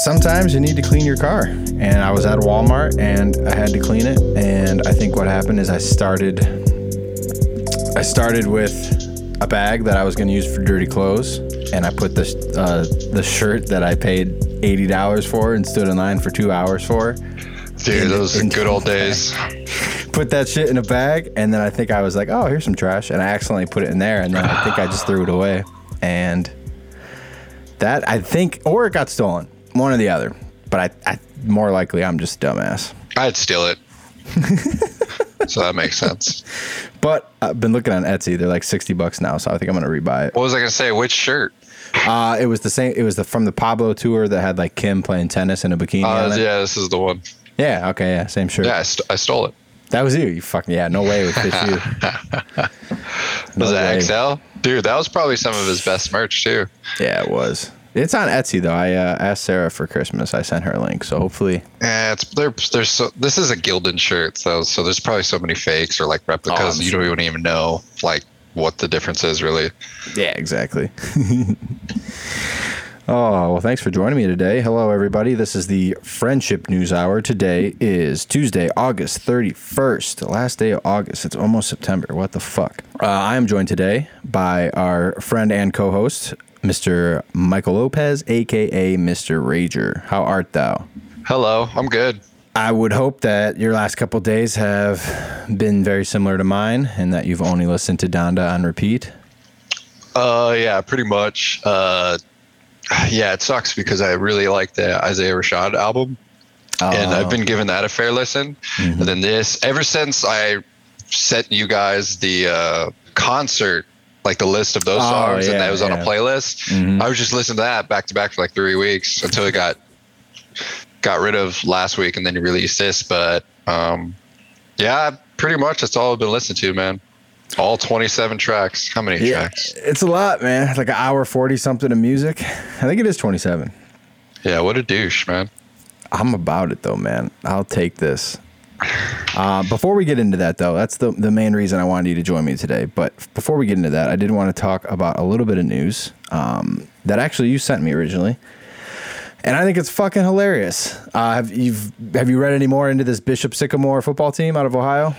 sometimes you need to clean your car. And I was at Walmart and I had to clean it. And I think what happened is I started with a bag that I was going to use for dirty clothes. And I put the shirt that I paid $80 for and stood in line for 2 hours for. Dude, those are good old days. Put that shit in a bag, and then I think I was like, oh, here's some trash, and I accidentally put it in there, and then I think I just threw it away. And that, I think, or it got stolen, one or the other. But I more likely, I'm just a dumbass. I'd steal it. So that makes sense. But I've been looking on Etsy. They're like $60 now, so I think I'm going to rebuy it. What was I going to say? Which shirt? It was the same. It was from the Pablo tour that had like Kim playing tennis in a bikini. Yeah, this is the one. Yeah, okay, yeah, same shirt. Yeah, I stole it. That was you. You fucking, yeah, no way with this you. Was that XL? Dude, that was probably some of his best merch, too. Yeah, it was. It's on Etsy, though. I asked Sarah for Christmas. I sent her a link, so hopefully. Yeah, this is a Gildan shirt, so there's probably so many fakes or, like, replicas. Oh, you don't even know, like, what the difference is, really. Yeah, exactly. Oh, well, thanks for joining me today. Hello, everybody. This is the Friendship News Hour. Today is Tuesday, August 31st, the last day of August. It's almost September. What the fuck? I am joined today by our friend and co-host, Mr. Michael Lopez, a.k.a. Mr. Rager. How art thou? Hello. I'm good. I would hope that your last couple of days have been very similar to mine and that you've only listened to Donda on repeat. Yeah, pretty much. Yeah, it sucks because I really like the Isaiah Rashad album, and I've been giving that a fair listen. Mm-hmm. And then this, ever since I sent you guys the concert, like the list of those songs, yeah, and that was on a playlist, mm-hmm. I was just listening to that back to back for like 3 weeks until it got rid of last week, and then you released this. But yeah, pretty much that's all I've been listening to, man. All 27 tracks. How many tracks? It's a lot, man. It's like an hour 40 something of music. I think it is 27. Yeah, what a douche, man. I'm about it though, man. I'll take this. Before we get into that though, that's the main reason I wanted you to join me today. But before we get into that, I did want to talk about a little bit of news that actually you sent me originally. And I think it's fucking hilarious. Have you read any more into this Bishop Sycamore football team out of Ohio?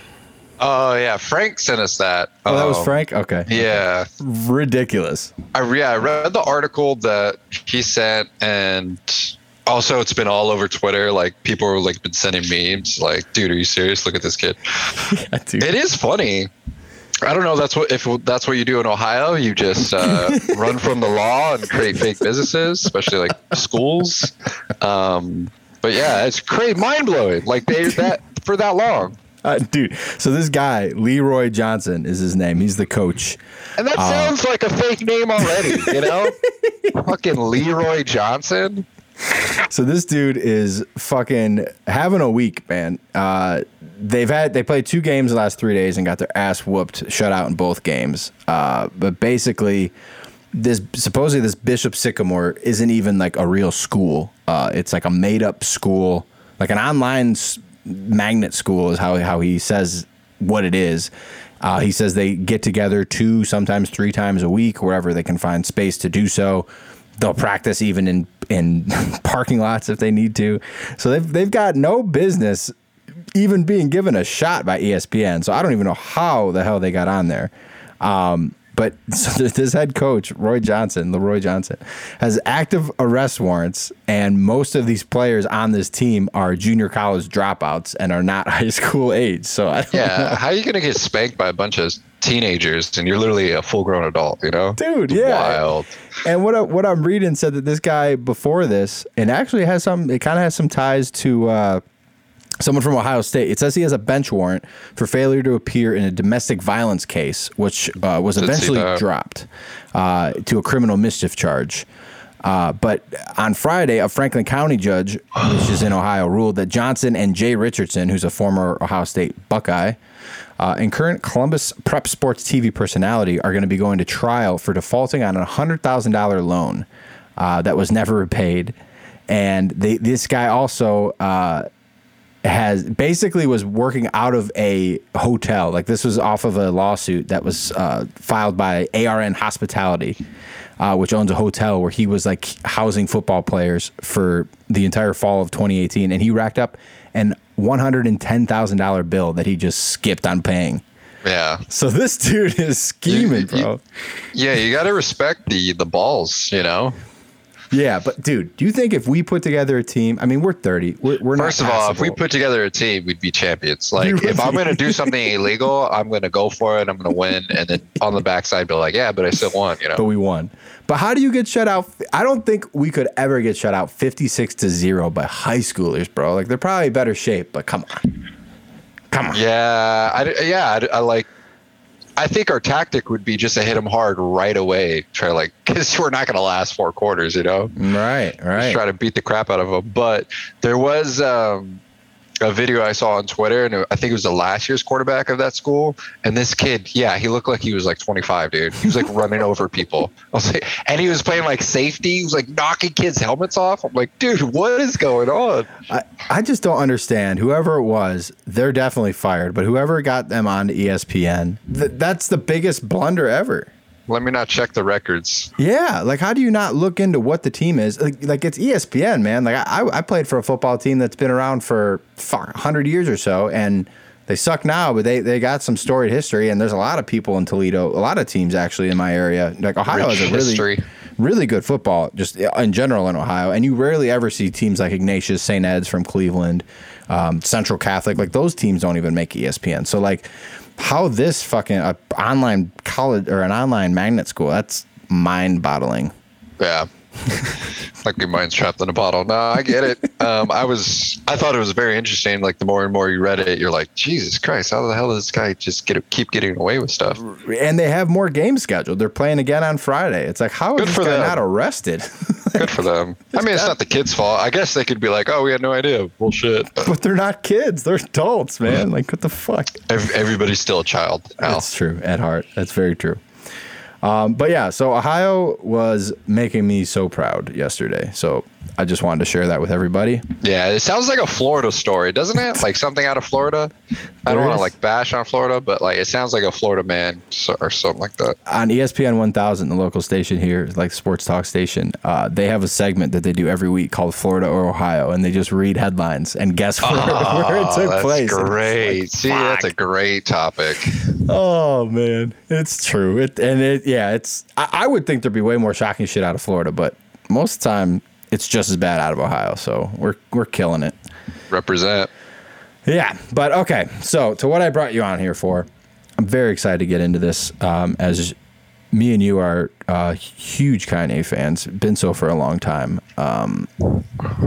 Oh, yeah. Frank sent us that. Oh, that was Frank? Okay. Yeah. Ridiculous. I read the article that he sent, and also it's been all over Twitter. Like, people were like been sending memes. Like, dude, are you serious? Look at this kid. Yeah, dude. It is funny. I don't know. That's what you do in Ohio. You just run from the law and create fake businesses, especially like schools. But yeah, it's crazy, mind blowing. Like they that for that long. Dude, so this guy, Leroy Johnson is his name. He's the coach. And that sounds like a fake name already, you know? Fucking Leroy Johnson. So this dude is fucking having a week, man. They played 2 games the last 3 days and got their ass whooped, shut out in both games. But basically, this Bishop Sycamore isn't even like a real school. It's like a made-up school, like an online magnet school is how he says what it is. He says they get together 2, sometimes 3 times a week, wherever they can find space to do so. They'll practice even in parking lots if they need to. So they've got no business even being given a shot by ESPN. So I don't even know how the hell they got on there. But so this head coach, Leroy Johnson, has active arrest warrants, and most of these players on this team are junior college dropouts and are not high school age. So I don't know. How are you going to get spanked by a bunch of teenagers and you're literally a full-grown adult, you know? Dude, yeah. Wild. And what I'm reading said that this guy before this, and actually has some ties to someone from Ohio State. It says he has a bench warrant for failure to appear in a domestic violence case, which was eventually dropped to a criminal mischief charge. But on Friday, a Franklin County judge, which is in Ohio, ruled that Johnson and Jay Richardson, who's a former Ohio State Buckeye, and current Columbus Prep Sports TV personality, are going to be going to trial for defaulting on a $100,000 loan that was never repaid. And this guy also... has basically was working out of a hotel. Like this was off of a lawsuit that was filed by ARN Hospitality which owns a hotel where he was like housing football players for the entire fall of 2018. And he racked up an $110,000 bill that he just skipped on paying. Yeah. So this dude is scheming, bro. Yeah, you got to respect the balls, you know? Yeah, but dude, do you think if we put together a team? I mean, we're 30. We're not. First of all, if we put together a team, we'd be champions. Like, if I'm going to do something illegal, I'm going to go for it. I'm going to win. And then on the backside, be like, yeah, but I still won, you know? But we won. But how do you get shut out? I don't think we could ever get shut out 56-0 by high schoolers, bro. Like, they're probably better shape, but come on. Come on. I think our tactic would be just to hit them hard right away. Because we're not going to last four quarters, you know? Right. Just try to beat the crap out of them. But there was a video I saw on Twitter, and I think it was the last year's quarterback of that school. And this kid, he looked like he was like 25, dude. He was like running over people. I was like, and he was playing like safety. He was like knocking kids' helmets off. I'm like, dude, what is going on? I just don't understand. Whoever it was, they're definitely fired. But whoever got them on ESPN, that's the biggest blunder ever. Let me not check the records. Yeah, like how do you not look into what the team is? Like it's ESPN, man. Like I played for a football team that's been around for 100 years or so, and they suck now, but they got some storied history. And there's a lot of people in Toledo, a lot of teams actually in my area. Like Ohio has a really, really good football just in general in Ohio, and you rarely ever see teams like Ignatius, St. Ed's from Cleveland, Central Catholic. Like those teams don't even make ESPN. So like. How this fucking online college or an online magnet school? That's mind boggling. Yeah, like your mind's trapped in a bottle. No, I get it. I thought it was very interesting. Like the more and more you read it, you're like, Jesus Christ, how the hell does this guy just keep getting away with stuff? And they have more games scheduled. They're playing again on Friday. It's like, how is this guy not arrested? Good for them. I mean, it's not the kids' fault. I guess they could be like, oh, we had no idea. Bullshit. But they're not kids. They're adults, man. Like, what the fuck? Everybody's still a child. Al. That's true at heart. That's very true. But yeah, so Ohio was making me so proud yesterday. So I just wanted to share that with everybody. Yeah, it sounds like a Florida story, doesn't it? Like something out of Florida. I don't want to like bash on Florida, but like it sounds like a Florida man or something like that. On ESPN 1000, the local station here, like sports talk station, they have a segment that they do every week called Florida or Ohio, and they just read headlines and guess where it took place. That's great. Like, see, that's a great topic. Oh man, it's true. I would think there'd be way more shocking shit out of Florida, but most of the time it's just as bad out of Ohio. So we're killing it. Represent. Yeah, but okay. So to what I brought you on here for, I'm very excited to get into this. As me and you are huge Kanye fans, been so for a long time,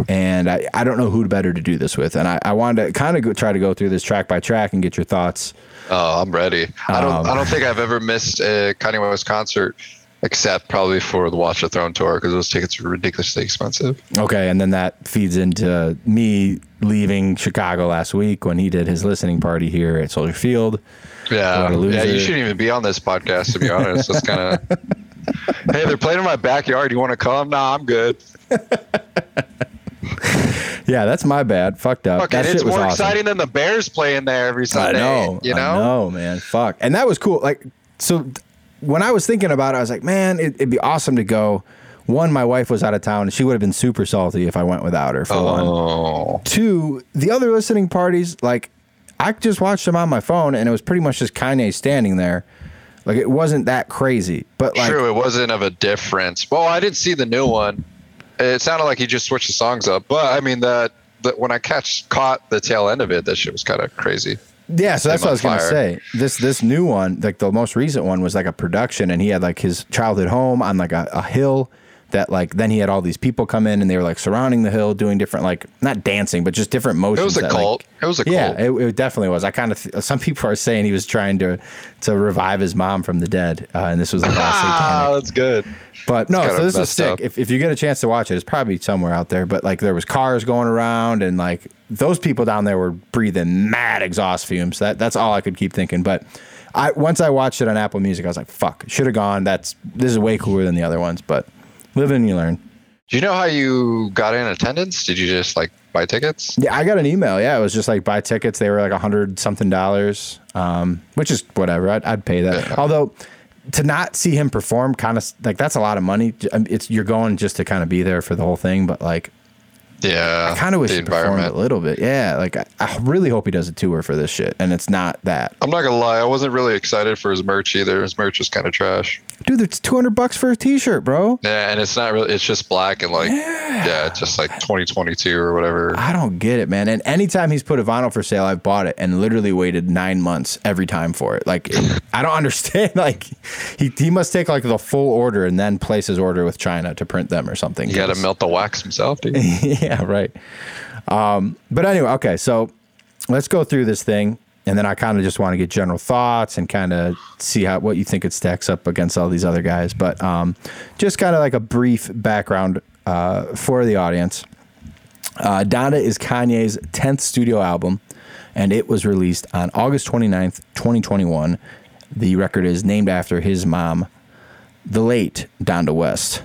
and I don't know who better to do this with. And I wanted to kind of try to go through this track by track and get your thoughts. Oh, I'm ready. I don't think I've ever missed a Kanye West concert except probably for the Watch the Throne tour because those tickets were ridiculously expensive. Okay, and then that feeds into me leaving Chicago last week when he did his listening party here at Soldier Field. Yeah, you shouldn't even be on this podcast, to be honest. That's kind of... Hey, they're playing in my backyard. You want to come? Nah, I'm good. Yeah, that's my bad. Fucked up. Okay, it's more awesome. Exciting than the Bears playing there every Sunday. I know. You know? I know, man. Fuck. And that was cool. Like, so when I was thinking about it, I was like, man, it'd be awesome to go. One, my wife was out of town. And she would have been super salty if I went without her, for one. Two, the other listening parties, like, I just watched them on my phone, and it was pretty much just Kanye standing there. Like, it wasn't that crazy. But like, true, it wasn't of a difference. Well, I didn't see the new one. It sounded like he just switched the songs up, but I mean that when I caught the tail end of it, that shit was kind of crazy. Yeah, so that's what I was gonna say. This new one, like the most recent one, was like a production, and he had like his childhood home on like a hill that like then he had all these people come in and they were like surrounding the hill doing different like not dancing but just different motions. It was a cult. It definitely was. I kind of some people are saying he was trying to revive his mom from the dead, and this was the last satanic. That's good. But no, so this is sick. If you get a chance to watch it, it's probably somewhere out there. But like there was cars going around, and like those people down there were breathing mad exhaust fumes. That's all I could keep thinking. But once I watched it on Apple Music, I was like, fuck, should have gone. This is way cooler than the other ones. But live and you learn. Do you know how you got in attendance? Did you just like buy tickets? Yeah, I got an email. Yeah, it was just like buy tickets. They were like $100 something, which is whatever. I'd pay that. Yeah. Although to not see him perform, kind of like, that's a lot of money. It's, you're going just to kind of be there for the whole thing, but like, yeah, I kind of wish he performed a little bit. Yeah, like I really hope he does a tour for this shit, and it's not that. I'm not gonna lie, I wasn't really excited for his merch either. His merch is kind of trash, dude. It's $200 for a t-shirt, bro. Yeah, and it's not really, it's just black and like, yeah it's just like 2022 or whatever. I don't get it, man. And anytime he's put a vinyl for sale, I've bought it and literally waited 9 months every time for it. Like, I don't understand. Like, he must take like the full order and then place his order with China to print them or something. You gotta melt the wax himself, dude. Yeah, right. But anyway, okay, so let's go through this thing, and then I kind of just want to get general thoughts and kind of see what you think it stacks up against all these other guys. But just kind of like a brief background for the audience. Donda is Kanye's 10th studio album, and it was released on August 29th, 2021. The record is named after his mom, the late Donda West.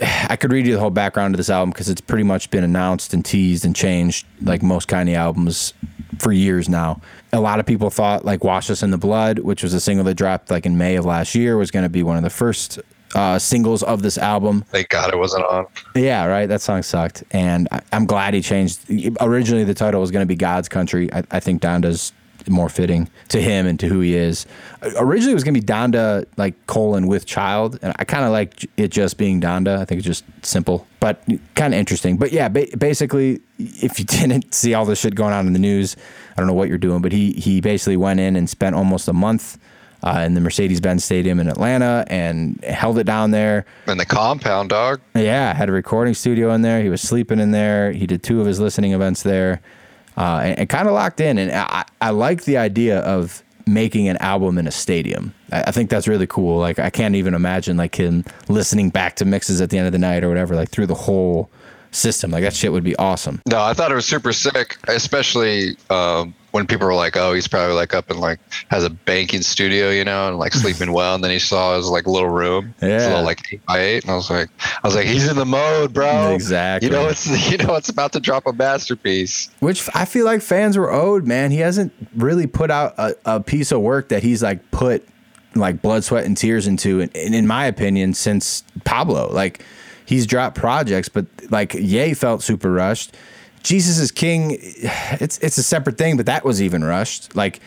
I could read you the whole background of this album because it's pretty much been announced and teased and changed like most Kanye albums for years now. A lot of people thought like Wash Us in the Blood, which was a single that dropped like in May of last year, was going to be one of the first singles of this album. Thank God it wasn't on. Yeah, right. That song sucked. And I'm glad he changed. Originally, the title was going to be God's Country. I think Donda's more fitting to him and to who he is. Originally, it was gonna be Donda like colon with child, and I kind of like it just being Donda. I think it's just simple but kind of interesting. But yeah, basically, if you didn't see all this shit going on in the news, I don't know what you're doing. But he basically went in and spent almost a month in the Mercedes-Benz Stadium in Atlanta and held it down there. In the compound, dog. Yeah, had a recording studio in there. He was sleeping in there. He did 2 of his listening events there. And kind of locked in. And I like the idea of making an album in a stadium. I think that's really cool. Like, I can't even imagine like him listening back to mixes at the end of the night or whatever, like through the whole system. Like, that shit would be awesome. No, I thought it was super sick, especially when people were like, oh, he's probably like up and like has a banking studio, you know, and like sleeping well. And then he saw his like little room. Yeah. It's a little like 8x8. And I was like, he's in the mode, bro. Exactly. You know, it's about to drop a masterpiece, which I feel like fans were owed, man. He hasn't really put out a piece of work that he's like put like blood, sweat and tears into. And in my opinion, since Pablo, like he's dropped projects, but like Ye felt super rushed. Jesus Is King, it's a separate thing, but that was even rushed. Like,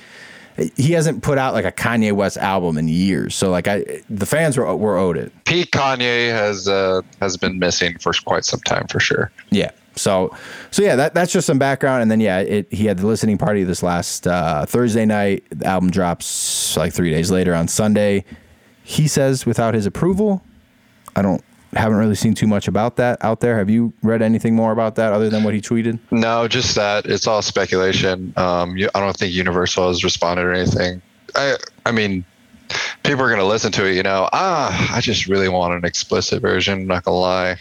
he hasn't put out like a Kanye West album in years, so like the fans were owed it. Peak Kanye has been missing for quite some time, for sure. Yeah. So yeah, that's just some background. And then yeah, he had the listening party this last Thursday night. The album drops like 3 days later on Sunday. He says without his approval. Haven't really seen too much about that out there. Have you read anything more about that other than what he tweeted? No, just that. It's all speculation. I don't think Universal has responded or anything. I mean, people are going to listen to it, you know. I just really want an explicit version, I'm not going to lie.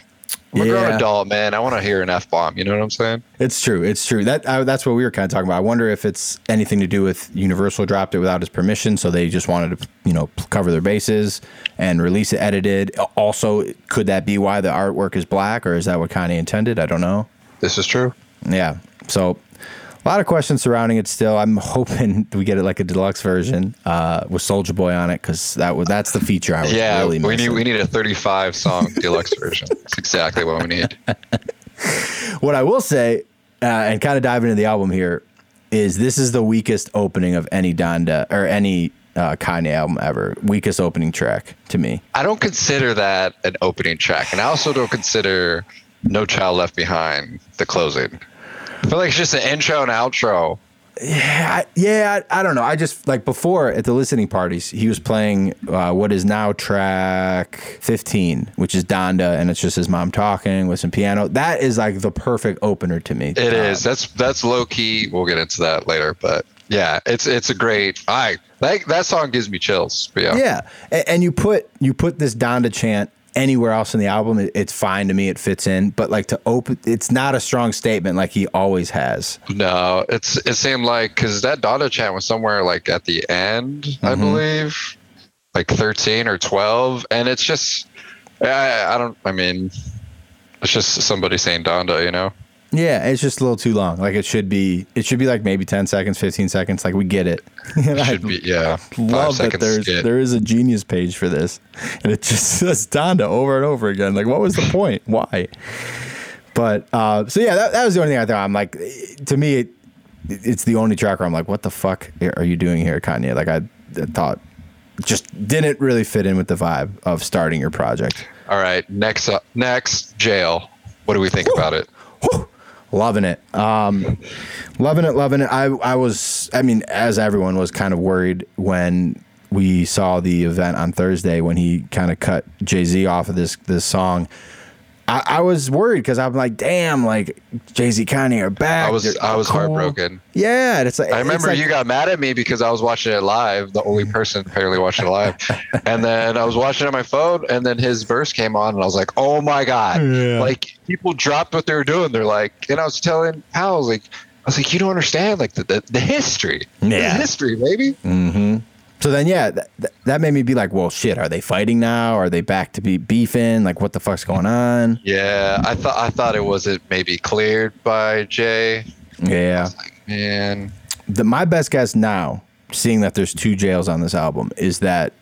I'm a grown adult, man. I want to hear an F-bomb. You know what I'm saying? It's true. That's what we were kind of talking about. I wonder if it's anything to do with Universal dropped it without his permission, so they just wanted to, you know, cover their bases and release it edited. Also, could that be why the artwork is black, or is that what Kanye intended? I don't know. This is true. Yeah. So a lot of questions surrounding it still. I'm hoping we get it like a deluxe version with Soulja Boy on it, because that's the feature I was really missing. Yeah, we need a 35-song deluxe version. That's exactly what we need. What I will say, and kind of dive into the album here, is this is the weakest opening of any Donda or any Kanye album ever. Weakest opening track to me. I don't consider that an opening track, and I also don't consider No Child Left Behind the closing. I feel like it's just an intro and outro. Yeah, I don't know. I just, like, before at the listening parties, he was playing what is now track 15, which is Donda, and it's just his mom talking with some piano. That is, like, the perfect opener to me. It is. That's low-key. We'll get into that later, but... yeah, it's a great. That song gives me chills. Yeah, and you put this Donda chant anywhere else in the album, it's fine to me. It fits in, but like to open, it's not a strong statement like he always has. No, it seemed like because that Donda chant was somewhere like at the end, mm-hmm. I believe, like 13 or 12, and it's just I mean, it's just somebody saying Donda, you know. Yeah, it's just a little too long. Like it should be like maybe 10 seconds, 15 seconds. Like we get it. It should be. I love that there is a Genius page for this, and it just says Donda over and over again. Like, what was the point? Why? But that was the only thing I thought. I'm like, to me, it's the only track where I'm like, what the fuck are you doing here, Kanye? Like I thought, just didn't really fit in with the vibe of starting your project. All right, next Jail. What do we think about it? Woo! Loving it. I was, as everyone was, kind of worried when we saw the event on Thursday when he kind of cut Jay-Z off of this song. I was worried because I'm like, damn, like Jay-Z, Kanye are back. I was heartbroken. Yeah, and it's like I remember you got mad at me because I was watching it live, the only person apparently watching it live. And then I was watching it on my phone, and then his verse came on, and I was like, oh my god, yeah. Like people dropped what they were doing. They're like, and I was telling pals, like, I was like, you don't understand, like the history, yeah, the history, baby. Mm-hmm. So then, yeah, that made me be like, well, shit, are they fighting now? Are they back to be beefing? Like, what the fuck's going on? Yeah, I thought it wasn't maybe cleared by Jay. Yeah. I was like, man. My best guess now, seeing that there's two Jails on this album, is that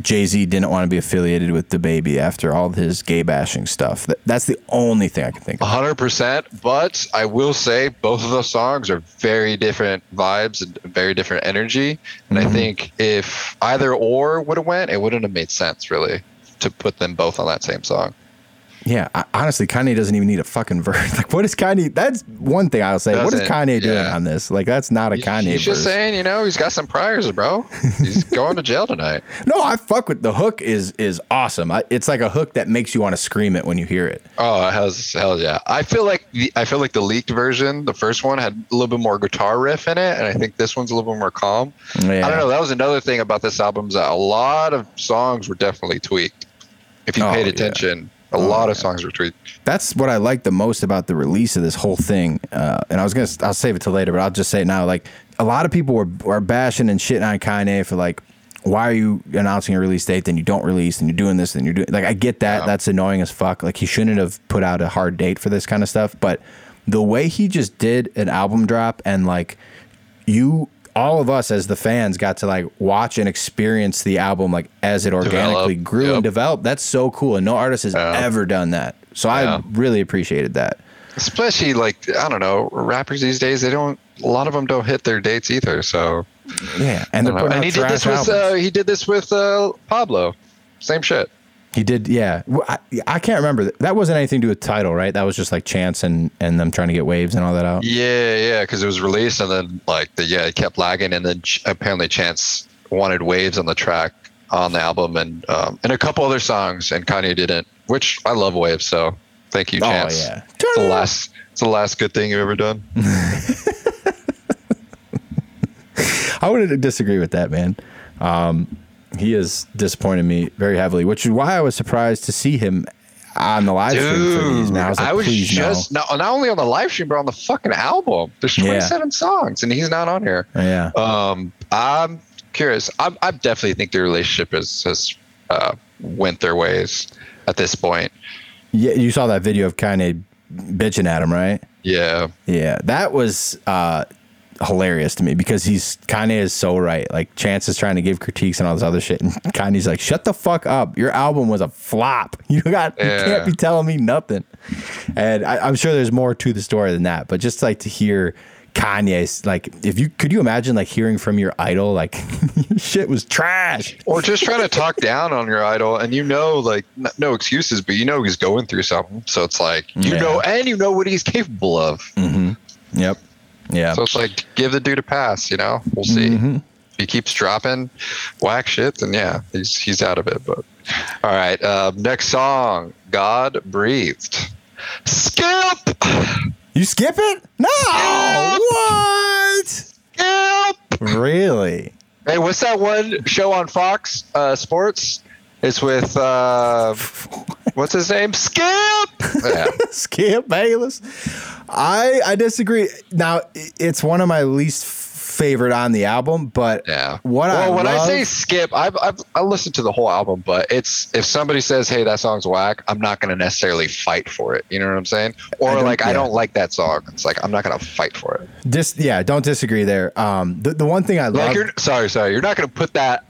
Jay-Z didn't want to be affiliated with DaBaby after all his gay bashing stuff. That's the only thing I can think of. 100%, but I will say both of those songs are very different vibes and very different energy. And I think if either or would have went, it wouldn't have made sense really to put them both on that same song. Yeah, honestly, Kanye doesn't even need a fucking verse. Like, what is Kanye? That's one thing I'll say. What is Kanye doing on this? Like, that's not a Kanye verse. He's just saying, he's got some priors, bro. He's going to jail tonight. No, I fuck with the hook is awesome. It's like a hook that makes you want to scream it when you hear it. Oh, hell yeah. I feel like the leaked version, the first one, had a little bit more guitar riff in it, and I think this one's a little bit more calm. Yeah. I don't know. That was another thing about this album is that a lot of songs were definitely tweaked. If you paid attention. Yeah. A lot of songs were tweaked. That's what I like the most about the release of this whole thing. And I'll save it till later, but I'll just say it now. Like, a lot of people were bashing and shitting on Kanye for, like, why are you announcing a release date, then you don't release, and you're doing this, and you're doing... Like, I get that. Yeah. That's annoying as fuck. Like, he shouldn't have put out a hard date for this kind of stuff. But the way he just did an album drop and, like, you... all of us as the fans got to like watch and experience the album like as it organically grew and developed. That's so cool, and no artist has ever done that. So I really appreciated that. Especially like, I don't know, rappers these days, a lot of them don't hit their dates either. So yeah, and he did this with Pablo. Same shit. He did, yeah. I can't remember. That wasn't anything to do with title, right? That was just like Chance and them trying to get waves and all that out. Yeah, because it was released and then like it kept lagging, and then apparently Chance wanted waves on the track on the album and a couple other songs, and Kanye didn't. Which I love waves, so thank you, Chance. Oh yeah, it's the last good thing you've ever done. I wouldn't disagree with that, man. He has disappointed me very heavily, which is why I was surprised to see him on the live stream for these. Now not only on the live stream, but on the fucking album. There's 27 songs, and he's not on here. Yeah. I'm curious. I definitely think their relationship has went their ways at this point. Yeah, you saw that video of Kanye bitching at him, right? Yeah. Yeah, that was... hilarious to me because Kanye is so right. Like, Chance is trying to give critiques and all this other shit, and Kanye's like, shut the fuck up, your album was a flop, you can't be telling me nothing. And I'm sure there's more to the story than that, but just like to hear Kanye's like, could you imagine like hearing from your idol like shit was trash, or just trying to talk down on your idol, and like no excuses, but he's going through something, so it's like and what he's capable of. Mm-hmm. Yep. Yeah. So it's like, give the dude a pass, We'll see. Mm-hmm. If he keeps dropping whack shit, then yeah, he's out of it. But all right, next song, God Breathed. Skip. You skip it? No. Skip. What? Skip. Really? Hey, what's that one show on Fox Sports? It's with what's his name? Skip. Yeah. Skip Bayless. I disagree. Now, it's one of my least favorite on the album, but I say skip, I listen to the whole album, but it's, if somebody says, hey, that song's whack, I'm not going to necessarily fight for it. You know what I'm saying? Or I don't like that song. It's like, I'm not going to fight for it. Don't disagree there. The one thing I love. You're not going to put that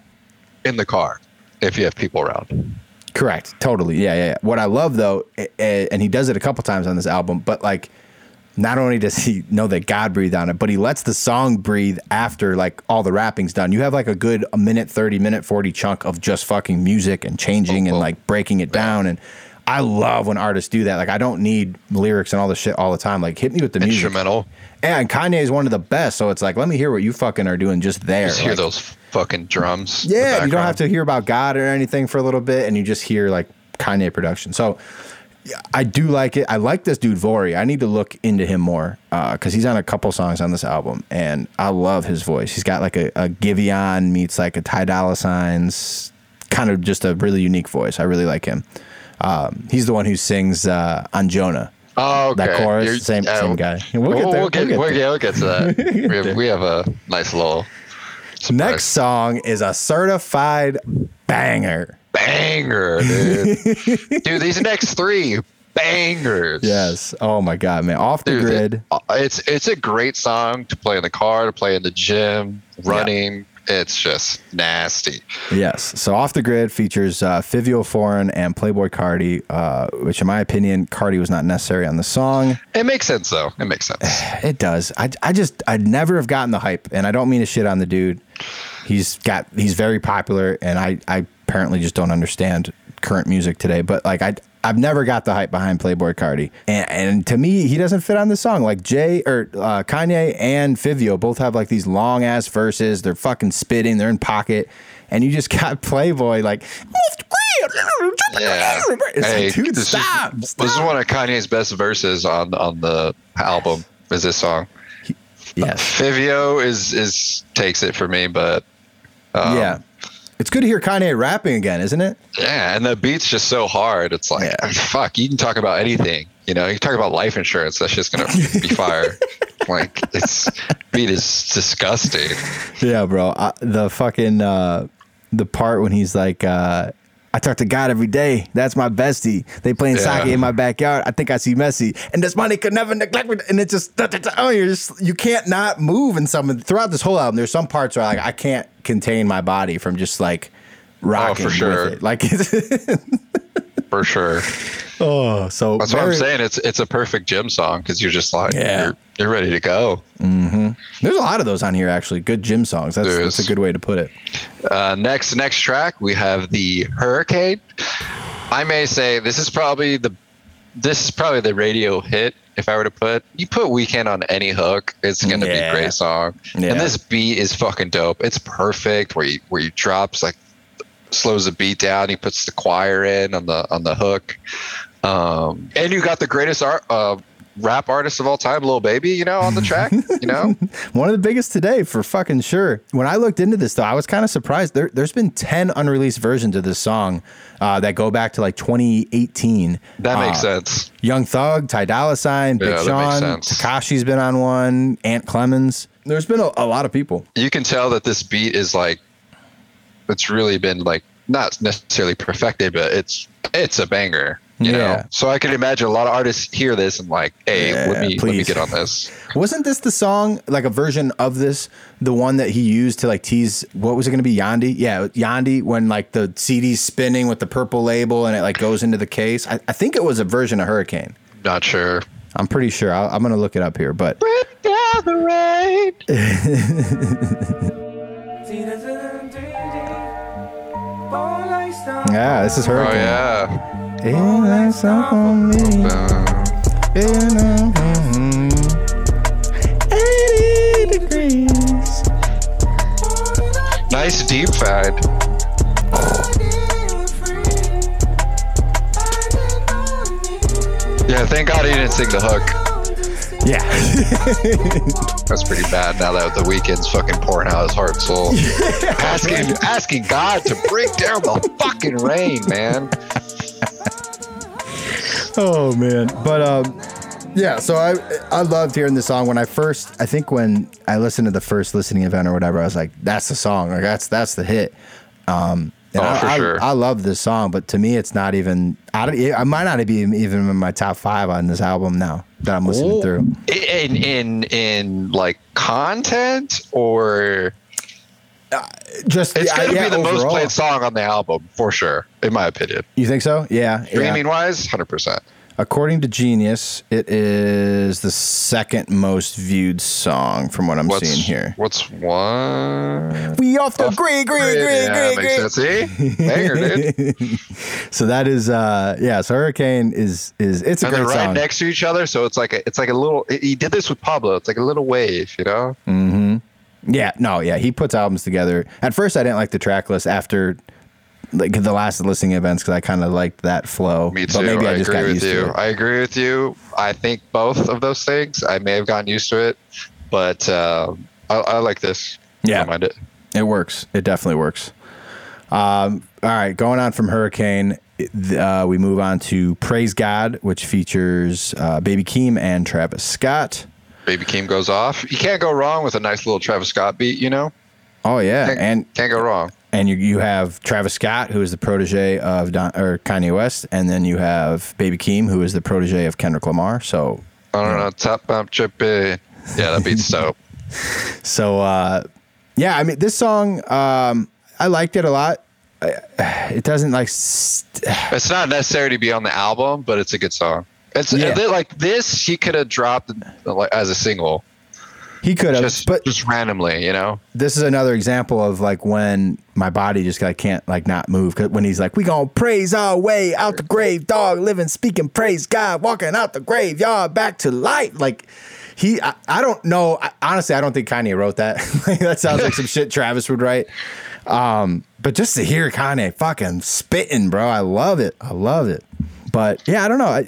in the car if you have people around. Correct. Totally. Yeah. What I love though, and he does it a couple times on this album, but like, not only does he know that God breathed on it, but he lets the song breathe after like all the rapping's done. You have like a good minute, 30 minute, 40 chunk of just fucking music and changing and like breaking it down. And I love when artists do that. Like, I don't need lyrics and all this shit all the time. Like, hit me with the instrumental music. And Kanye is one of the best. So it's like, let me hear what you fucking are doing just there. Just hear those fucking drums. Yeah. You don't have to hear about God or anything for a little bit. And you just hear like Kanye production. So I do like it. I like this dude Vory. I need to look into him more because he's on a couple songs on this album, and I love his voice. He's got like a Giveon meets like a Ty Dolla $ign's, kind of just a really unique voice. I really like him. He's the one who sings on Jonah. Oh, okay. That chorus, same guy. We'll get to that. we have a nice little surprise. Next song is a certified banger. Banger, dude. Dude, these next three bangers. Yes. Oh my God, man. Off the grid. It's a great song to play in the car, to play in the gym, running. Yeah. It's just nasty. Yes. So Off the Grid features Fivio Foreign and Playboi Carti, which in my opinion, Carti was not necessary on the song. It makes sense though. It makes sense. It does. I'd never have gotten the hype, and I don't mean to shit on the dude. He's very popular, and I apparently just don't understand current music today, but like I've never got the hype behind Playboi Carti, and to me he doesn't fit on this song. Like Kanye and Fivio both have like these long ass verses, they're fucking spitting, they're in pocket, and you just got Playboi like, yeah. Dude, stop. This is one of Kanye's best verses on the album, is this song. Yes, Fivio is takes it for me, but yeah. It's good to hear Kanye rapping again, isn't it? Yeah, and the beat's just so hard. It's like, fuck, you can talk about anything. You know, you can talk about life insurance. That's just going to be fire. Like, this beat is disgusting. Yeah, bro. The fucking, the part when he's like, I talk to God every day. That's my bestie. They playing soccer in my backyard. I think I see Messi. And this money could never neglect me. And it just, you can't not move in some. Throughout this whole album, there's some parts where I can't contain my body from just like rocking with it. Like, for sure. Oh, so that's what I'm saying. It's a perfect gym song because you're just like, you're ready to go. Mm-hmm. There's a lot of those on here, actually. Good gym songs. That's a good way to put it. Next track, we have the Hurricane. I may say this is probably the radio hit. If I were to put Weeknd on any hook, it's going to be a great song. Yeah. And this beat is fucking dope. It's perfect where he drops like, slows the beat down. He puts the choir in on the hook, and you got the greatest rap artist of all time, Lil Baby, you know, on the track. You know, one of the biggest today for fucking sure. When I looked into this, though, I was kind of surprised. There's been 10 unreleased versions of this song that go back to like 2018. That makes sense. Young Thug, Ty Dolla $ign, Big Sean, Takashi's been on one, Ant Clemens. There's been a lot of people. You can tell that this beat is like. It's really been like not necessarily perfected, but it's a banger, you know. So I can imagine a lot of artists hear this and like, hey, let me get on this. Wasn't this the song, like a version of this, the one that he used to like tease? What was it going to be, Yandi? Yeah, Yandi. When like the CD's spinning with the purple label and it like goes into the case. I think it was a version of Hurricane. Not sure. I'm pretty sure. I'm gonna look it up here, but. Bring down the rain. Yeah, this is Hurricane. Oh, yeah. Nice deep fade. Oh. Yeah, thank God he didn't sing the hook. Yeah. That's pretty bad now that the Weeknd's fucking pouring out his heart and soul. Asking God to bring down the fucking rain, man. Oh, man. But Yeah, so I loved hearing the song when I first, I think when I listened to the first listening event or whatever, I was like, that's the song, like that's the hit. Sure. I love this song, but to me, it's not even. I might not be even in my top 5 on this album now that I'm listening through. In like content or just it's going to be the overall most played song on the album for sure, in my opinion. You think so? Yeah. Streaming wise, 100%. According to Genius, it is the second most viewed song from what I'm seeing here. What's one? We off the green. See? Banger, dude. So that is, so Hurricane is it's a and great they're right song. Next to each other, so it's like a little, he did this with Pablo. It's like a little wave, you know? Mm-hmm. Yeah, no, yeah, he puts albums together. At first, I didn't like the track list after like the last listening events because I kind of liked that flow. Me too. But maybe I just got used to it. I agree with you. I think both of those things. I may have gotten used to it, but I like this. Yeah, I don't mind it. It works. It definitely works. All right, going on from Hurricane, we move on to Praise God, which features Baby Keem and Travis Scott. Baby Keem goes off. You can't go wrong with a nice little Travis Scott beat, you know? Oh yeah, can't go wrong. And you have Travis Scott, who is the protege of Kanye West, and then you have Baby Keem, who is the protege of Kendrick Lamar. So I don't know, top bump trippy. Yeah, that beat's dope. So I mean, this song, I liked it a lot. It doesn't like. It's not necessary to be on the album, but it's a good song. It's like this. He could have dropped as a single. He could have, but just randomly, you know. This is another example of like when my body just can't not move. Cause when he's like, "We gonna praise our way out the grave, dog, living, speaking, praise God, walking out the graveyard back to light." Like he, I don't know. Honestly, I don't think Kanye wrote that. That sounds like some shit Travis would write. But just to hear Kanye fucking spitting, bro, I love it. I love it. But yeah, I don't know.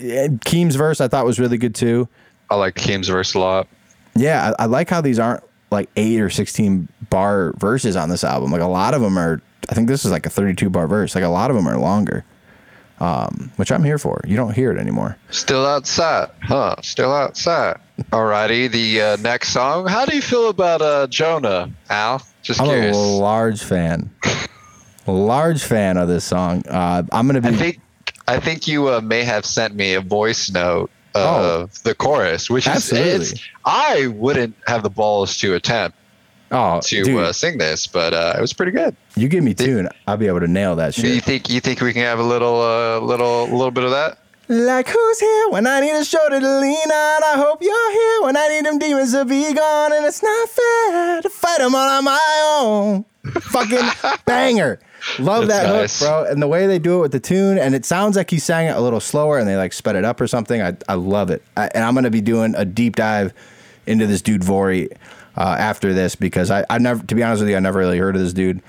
Keem's verse I thought was really good too. I like Keem's verse a lot. Yeah, I like how these aren't like 8 or 16 bar verses on this album. Like a lot of them are, I think this is like a 32 bar verse. Like a lot of them are longer, which I'm here for. You don't hear it anymore. Still outside, huh? Still outside. Alrighty, the next song. How do you feel about Jonah, Al? Just curious. I'm a large fan. Large fan of this song. I'm gonna be. I think you may have sent me a voice note of the chorus, which is I wouldn't have the balls to attempt sing this, but it was pretty good. You give me tune, I'll be able to nail that shit. You think we can have a little bit of that? Like, who's here when I need a shoulder to lean on? I hope you're here when I need them demons to be gone, and it's not fair to fight them all on my own. Fucking banger. Love That's that nice. Hook, bro. And the way they do it with the tune, and it sounds like he sang it a little slower and they sped it up or something. I love it. And I'm going to be doing a deep dive into this dude Vory after this, because I never, to be honest with you, I never really heard of this dude.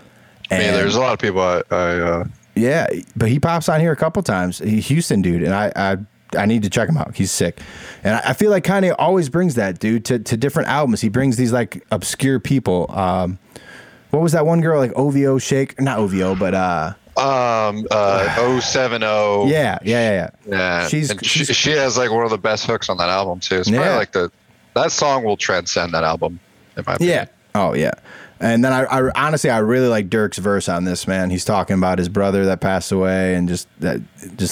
And there's a lot of people yeah, but he pops on here a couple times. He's Houston dude, and I need to check him out. He's sick. And I feel like Kanye always brings that dude to different albums. He brings these like obscure people. What was that one girl, like OVO Shake? Not OVO, but... 070. Yeah. She has like one of the best hooks on that album, too. It's probably like that song will transcend that album, in my opinion. Yeah. Oh, yeah. And then I honestly, I really like Dirk's verse on this, man. He's talking about his brother that passed away and just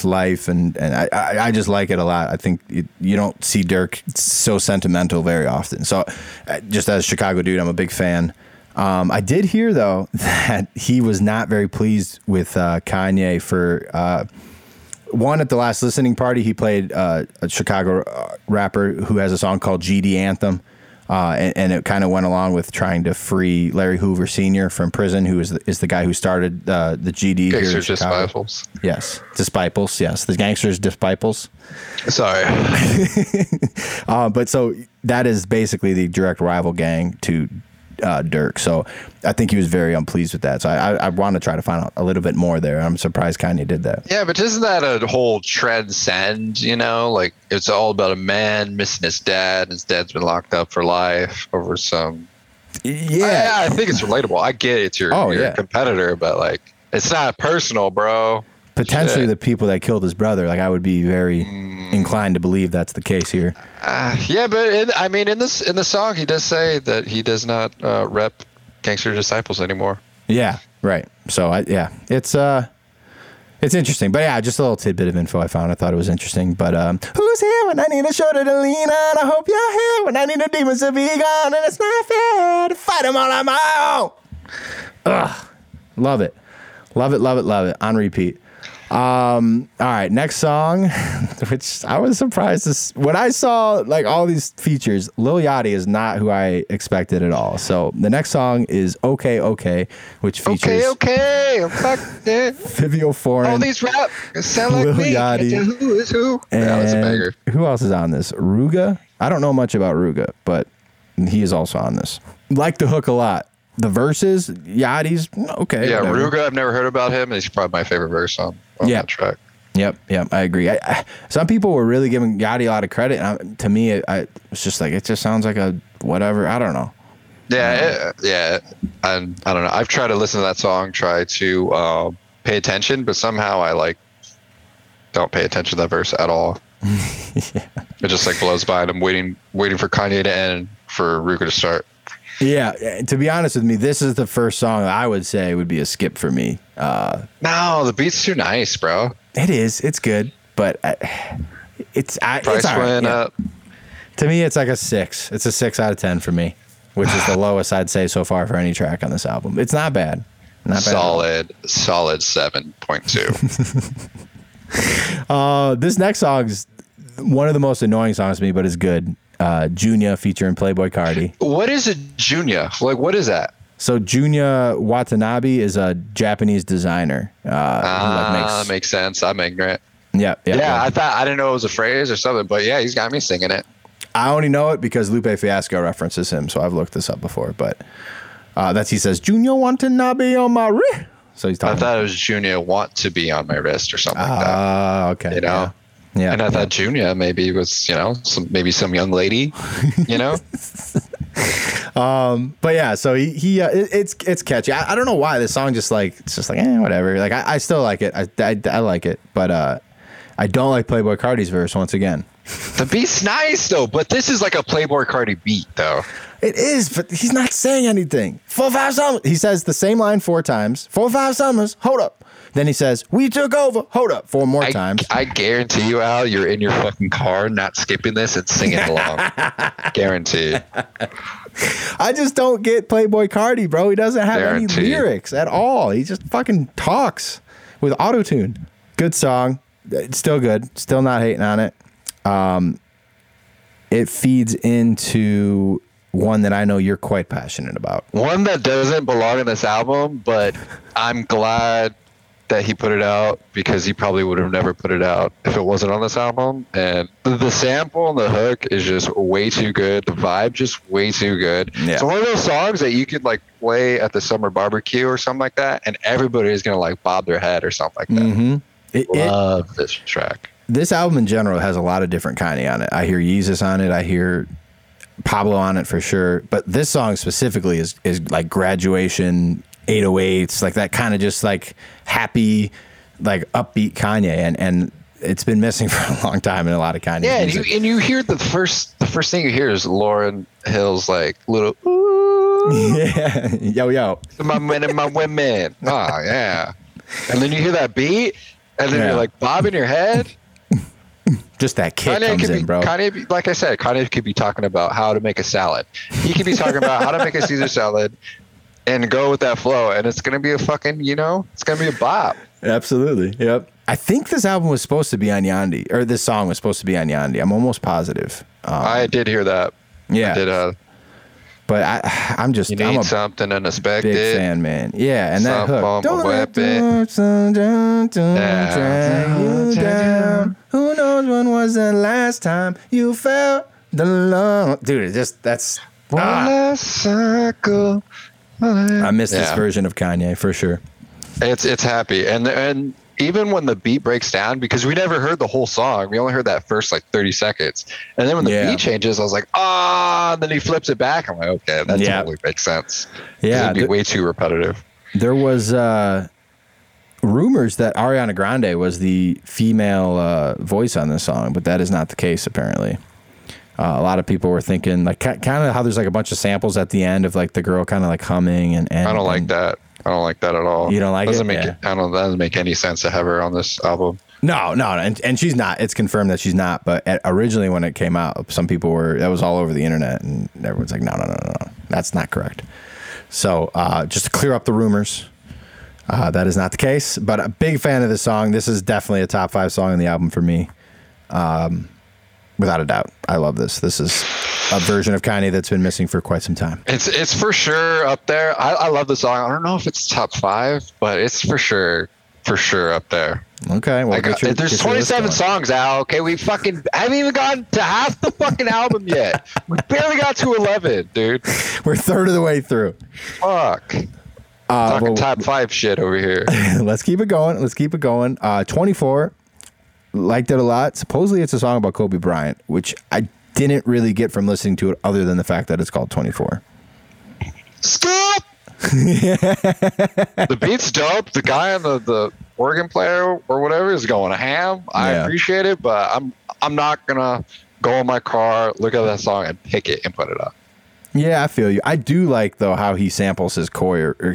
life. And I just like it a lot. I think you don't see Dirk so sentimental very often. So just as a Chicago dude, I'm a big fan. I did hear, though, that he was not very pleased with Kanye for, one, at the last listening party, he played a Chicago rapper who has a song called GD Anthem, and it kind of went along with trying to free Larry Hoover Sr. from prison, who is the guy who started the GD. Gangsters Disciples. Yes, Disciples, yes. The Gangsters Disciples. Sorry. But so that is basically the direct rival gang to Dirk. So I think he was very unpleased with that. So I want to try to find out a little bit more there. I'm surprised Kanye did that. Yeah, but isn't that a whole transcend, you know? Like, it's all about a man missing his dad. His dad's been locked up for life over some... Yeah. I think it's relatable. I get it. It's your competitor, but like, it's not personal, bro. potentially the people that killed his brother. Like, I would be very inclined to believe that's the case here. Yeah, but in the song, he does say that he does not rep Gangster Disciples anymore. Yeah, right. So it's interesting, but yeah, just a little tidbit of info I found. I thought it was interesting, but who's here when I need a shoulder to lean on? I hope you're here when I need the demons to be gone, and it's not fair to fight them all on my own. Ugh, love it. Love it, love it, love it. On repeat. All right, next song, which I was surprised when I saw like all these features. Lil Yachty is not who I expected at all. So the next song is "Okay Okay," which features Fivio Foreign. All these rap sound like Lil Yachty. Who is who? And that was a banger. Who else is on this? Ruger. I don't know much about Ruger, but he is also on this. Like the hook a lot. The verses, Yachty's, okay. Yeah, whatever. Ruga, I've never heard about him. He's probably my favorite verse on that track. Yep, I agree. Some people were really giving Yachty a lot of credit. And to me, it's just like, it just sounds like a whatever. I don't know. Yeah, I don't know. I've tried to listen to that song, try to pay attention, but somehow I like don't pay attention to that verse at all. It just like blows by, and I'm waiting for Kanye to end, for Ruga to start. Yeah, to be honest with me, this is the first song I would say would be a skip for me. No, the beat's too nice, bro. It is. It's good, but it's all right. Price went up. To me, it's like a 6. It's a 6 out of 10 for me, which is the lowest I'd say so far for any track on this album. It's not bad. Solid 7.2. This next song's one of the most annoying songs to me, but it's good. Junior featuring Playboi Carti. What is a Junior? Like, what is that? So Junior Watanabe is a Japanese designer. That makes sense. I'm ignorant. Yeah. I didn't know it was a phrase or something, but yeah, he's got me singing it. I only know it because Lupe Fiasco references him, so I've looked this up before. But he says Junior Watanabe on my wrist. So he's talking. I thought it was Junior want to be on my wrist or something like that. Okay. You know. Yeah. Yeah, and I thought Junior maybe was, some young lady, But yeah, so he it's catchy. I don't know why this song it's just like whatever. Like I still like it. I like it, but I don't like Playboi Carti's verse once again. The beat's nice though, but this is like a Playboi Carti beat though. It is, but he's not saying anything. 4 5 summers. He says the same line 4 times. 4 5 summers. Hold up. Then he says, "We took over." Hold up, 4 more times. I guarantee you, Al, you're in your fucking car, not skipping this and singing along. Guaranteed. I just don't get Playboi Carti, bro. He doesn't have any lyrics at all. He just fucking talks with auto-tune. Good song. It's still good. Still not hating on it. It feeds into one that I know you're quite passionate about. One that doesn't belong in this album, but I'm glad that he put it out, because he probably would have never put it out if it wasn't on this album. And the sample and the hook is just way too good. The vibe just way too good. Yeah. It's one of those songs that you could like play at the summer barbecue or something like that, and everybody is gonna like bob their head or something like that. Mm-hmm. Love this track. This album in general has a lot of different Kanye on it. I hear Yeezus on it. I hear Pablo on it for sure. But this song specifically is like graduation. 808s, like that kind of just like happy, like upbeat Kanye, and it's been missing for a long time in a lot of Kanye. Yeah, and you hear the first thing you hear is Lauryn Hill's like little ooh, yeah, yo, my men and my women, oh yeah, and then you hear that beat, and then you're like bobbing your head. Just that kick comes in, bro. Kanye, like I said, Kanye could be talking about how to make a salad. He could be talking about how to make a Caesar salad. And go with that flow, and it's gonna be a fucking, it's gonna be a bop. Absolutely, yep. I think this album was supposed to be on Yandi, or this song was supposed to be on Yandi. I'm almost positive. I did hear that. Yeah, I did. But I'm just. You need something unexpected. Big fan, man. Yeah, and that hook. Don't drag you down. Who knows when was the last time you felt the love? Dude, it's just that's one last cycle. I miss this version of Kanye for sure. It's happy, and even when the beat breaks down, because we never heard the whole song, we only heard that first like 30 seconds, and then when the beat changes, I was like, and then he flips it back. I'm like, okay, that totally makes sense. Yeah, it'd be way too repetitive. There was rumors that Ariana Grande was the female voice on this song, but that is not the case, apparently. A lot of people were thinking, like, kind of how there's, like, a bunch of samples at the end of, like, the girl kind of, like, humming. And I don't like that. I don't like that at all. You don't like it? That doesn't make any sense to have her on this album. No. And she's not. It's confirmed that she's not. But originally when it came out, some people were, that was all over the internet. And everyone's like, no. That's not correct. So just to clear up the rumors, that is not the case. But a big fan of this song. This is definitely a top 5 song on the album for me. Without a doubt, I love this. This is a version of Kanye that's been missing for quite some time. It's for sure up there. I love the song. I don't know if it's top 5, but it's for sure up there. Okay, well, there's 27 songs out. Okay, we fucking haven't even gotten to half the fucking album yet. We barely got to 11, dude. We're third of the way through. Fuck. Talking top 5 shit over here. Let's keep it going. 24. Liked it a lot. Supposedly it's a song about Kobe Bryant, which I didn't really get from listening to it other than the fact that it's called 24. Skip! The beat's dope. The guy on the organ player or whatever is going ham. I appreciate it, but I'm not going to go in my car, look at that song, and pick it and put it up. Yeah, I feel you. I do like, though, how he samples his choir. Bro.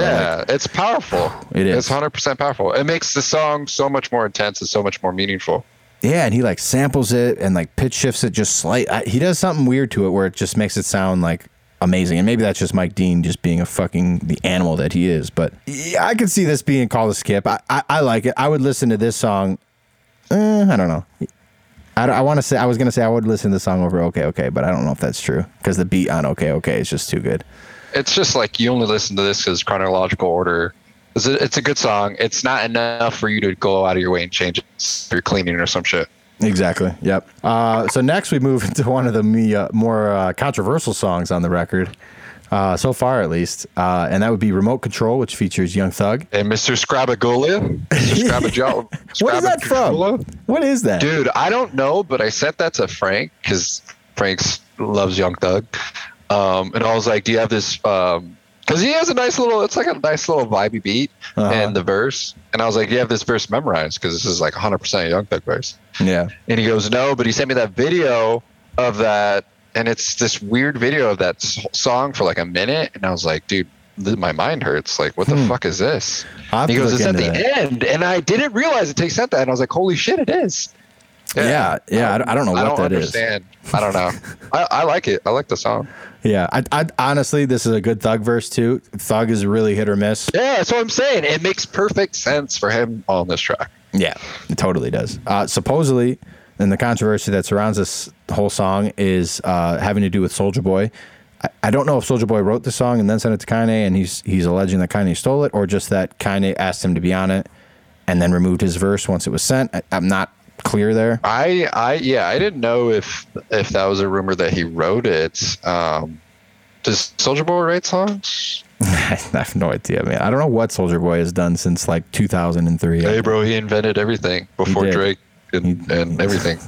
Yeah, like, it's powerful. It is. It's 100% powerful. It makes the song so much more intense and so much more meaningful. Yeah, and he, like, samples it and, like, pitch shifts it just slight. He does something weird to it where it just makes it sound, like, amazing. And maybe that's just Mike Dean just being the animal that he is. But yeah, I could see this being called a skip. I like it. I would listen to this song. I don't know. I would listen to the song over "Okay, Okay," but I don't know if that's true because the beat on "Okay, Okay" is just too good. It's just like you only listen to this because chronological order. It's a good song. It's not enough for you to go out of your way and change it if you're cleaning or some shit. Exactly. Yep. So next we move into one of the more controversial songs on the record, so far at least, and that would be "Remote Control," which features Young Thug and Mr. Scrabagulia. What is that from? What is that? Dude, I don't know, but I sent that to Frank because Frank loves Young Thug. And I was like, do you have this? Because he has a nice little vibey beat and the verse. And I was like, do you have this verse memorized? Because this is like 100% a Young Thug verse. Yeah. And he goes, no, but he sent me that video of that. And it's this weird video of that song for like a minute. And I was like, dude, my mind hurts. Like, what the fuck is this? He goes, it's at the end. And I didn't realize it takes that. And I was like, holy shit, it is. Yeah. I don't know what that is. I don't know. I like it. I like the song. Yeah. I honestly, this is a good Thug verse too. Thug is really hit or miss. Yeah, that's what I'm saying. It makes perfect sense for him on this track. Yeah, it totally does. Supposedly, and the controversy that surrounds this whole song is having to do with Soulja Boy. I don't know if Soulja Boy wrote the song and then sent it to Kanye, and he's alleging that Kanye stole it, or just that Kanye asked him to be on it and then removed his verse once it was sent. I'm not clear there. I didn't know if that was a rumor that he wrote it. Does Soulja Boy write songs? I have no idea, man. I don't know what Soulja Boy has done since like 2003. Hey, bro, he invented everything before Drake. And everything.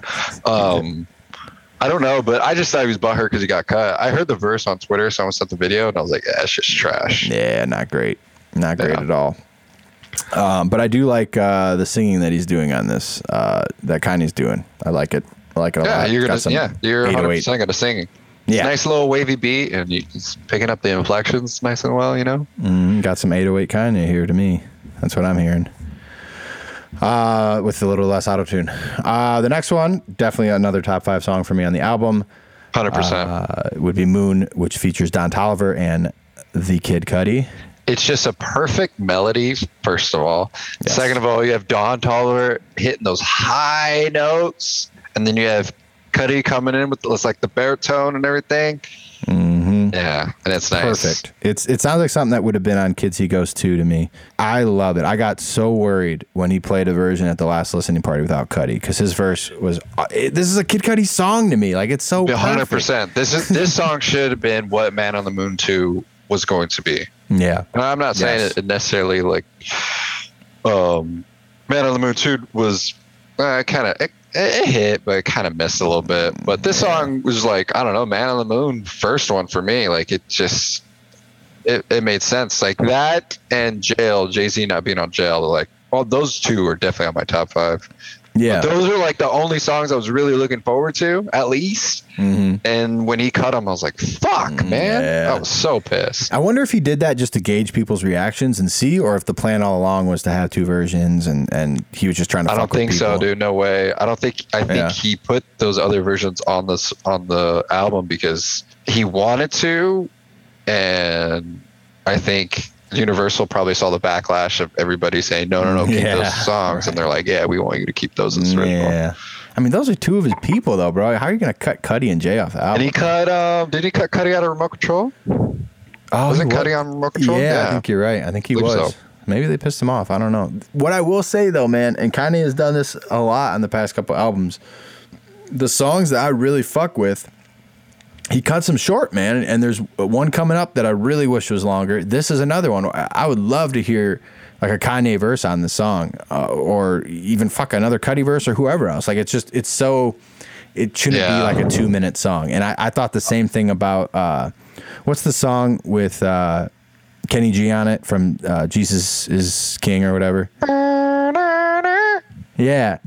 I don't know, but I just thought he was butthurt because he got cut. I heard the verse on Twitter, someone sent the video, and I was like, yeah, it's just trash. Yeah, not great at all. But I do like the singing that he's doing on this, that Kanye's doing. I like it a lot. You're 100% going to sing. Yeah. Nice little wavy beat, and he's picking up the inflections nice and well, you know? Got some 808 Kanye here to me. That's what I'm hearing. With a little less auto-tune. The next one, definitely another top 5 song for me on the album. 100%. Would be Moon, which features Don Tolliver and the Kid Cudi. It's just a perfect melody, first of all. Yes. Second of all, you have Don Tolliver hitting those high notes, and then you have Cudi coming in with like the baritone and everything. Mm-hmm. Yeah, and it's nice. Perfect. It sounds like something that would have been on Kids He Goes to me. I love it. I got so worried when he played a version at the last listening party without Cudi, because his verse was. This is a Kid Cudi song to me. Like, it's so 100%. This song should have been what Man on the Moon 2 was going to be. Yeah, and I'm not saying it necessarily like. Man on the Moon 2 was kind of. It hit, but it kind of missed a little bit. But this song was like, I don't know, Man on the Moon, first one for me. Like, it just it made sense. Like that and Jail, Jay-Z not being on Jail, like, well, those two are definitely on my top five. Yeah, but those are like the only songs I was really looking forward to, at least. Mm-hmm. And when he cut them, I was like, "Fuck, man!" Yeah. I was so pissed. I wonder if he did that just to gauge people's reactions and see, or if the plan all along was to have two versions, and he was just trying to. I don't think so, dude. No way. I don't think. I think he put those other versions on this on the album because he wanted to, and I think Universal probably saw the backlash of everybody saying, no, keep those songs. Right. And they're like, yeah, we want you to keep those in the original. I mean, those are two of his people, though, bro. How are you going to cut Cudi and Jay off the album? Did he cut Cudi out of Remote Control? Oh, wasn't Cudi on Remote Control? Yeah, I think you're right. I think he was. So. Maybe they pissed him off. I don't know. What I will say, though, man, and Kanye has done this a lot on the past couple albums, the songs that I really fuck with, he cuts them short, man, and there's one coming up that I really wish was longer. This is another one. I would love to hear like a Kanye verse on the song, or even fuck another Cudi verse or whoever else. Like it shouldn't be like a 2-minute song. And I thought the same thing about what's the song with Kenny G on it from Jesus Is King or whatever. Yeah.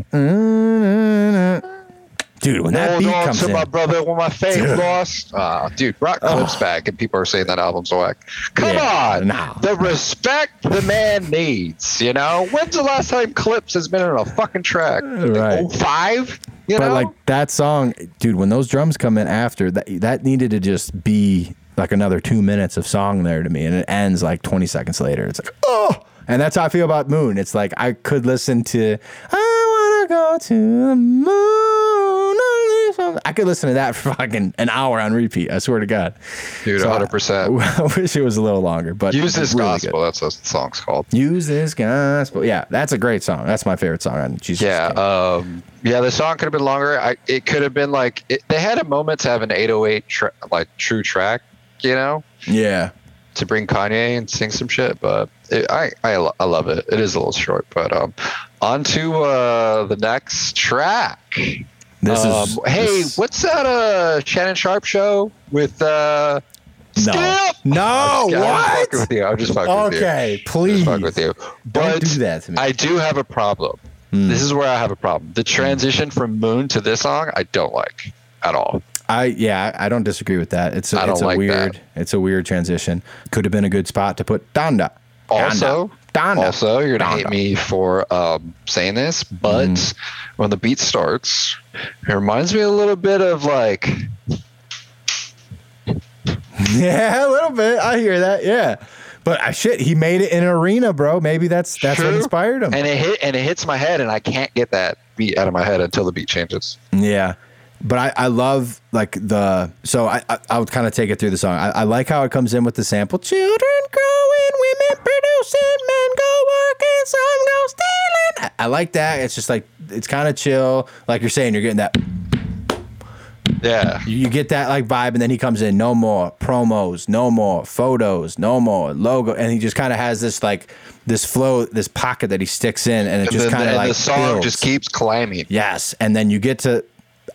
Dude, when that beat comes in, my brother, when my faith lost, dude, rock clips back, and people are saying that album's whack. Come on, the respect the man needs. You know, when's the last time Clips has been on a fucking track? Right, like 05. You know, like that song, dude. When those drums come in after that needed to just be like another 2 minutes of song there to me, and it ends like 20 seconds later. It's like, oh, and that's how I feel about Moon. It's like I could listen to I Wanna Go to the Moon. I could listen to that for fucking an hour on repeat. I swear to God. Dude, so 100%. I wish it was a little longer. But Use This really Gospel. Good. That's what the song's called. Use This Gospel. Yeah, that's a great song. That's my favorite song on Jesus. Yeah, the song could have been longer. It could have been like, they had a moment to have an 808 true track, you know? Yeah. To bring Kanye and sing some shit, but I love it. It is a little short, but on to the next track. This is what's that Shannon Sharp show with Skip? No, what? I'm just fucking with you. Okay, please. Fuck with you. But don't do that to me. I do have a problem. This is where I have a problem. The transition from Moon to this song, I don't like at all. I don't disagree with that. It's a weird transition. Could have been a good spot to put Donda. Also, you're gonna hate me for saying this, but when the beat starts, it reminds me a little bit of like, yeah, a little bit. I hear that, yeah. But he made it in an arena, bro. Maybe that's what inspired him. And it hits my head, and I can't get that beat out of my head until the beat changes. Yeah. But I love like I would kind of take it through the song. I like how it comes in with the sample. Children growing, women producing, men go working, some go stealing. I like that. It's just like it's kind of chill. Like you're saying, you're getting that. Yeah, you get that like vibe, and then he comes in. No more promos, no more photos, no more logo, and he just kind of has this like this flow, this pocket that he sticks in, and it just kind of like the song builds. Just keeps climbing. Yes, and then you get to.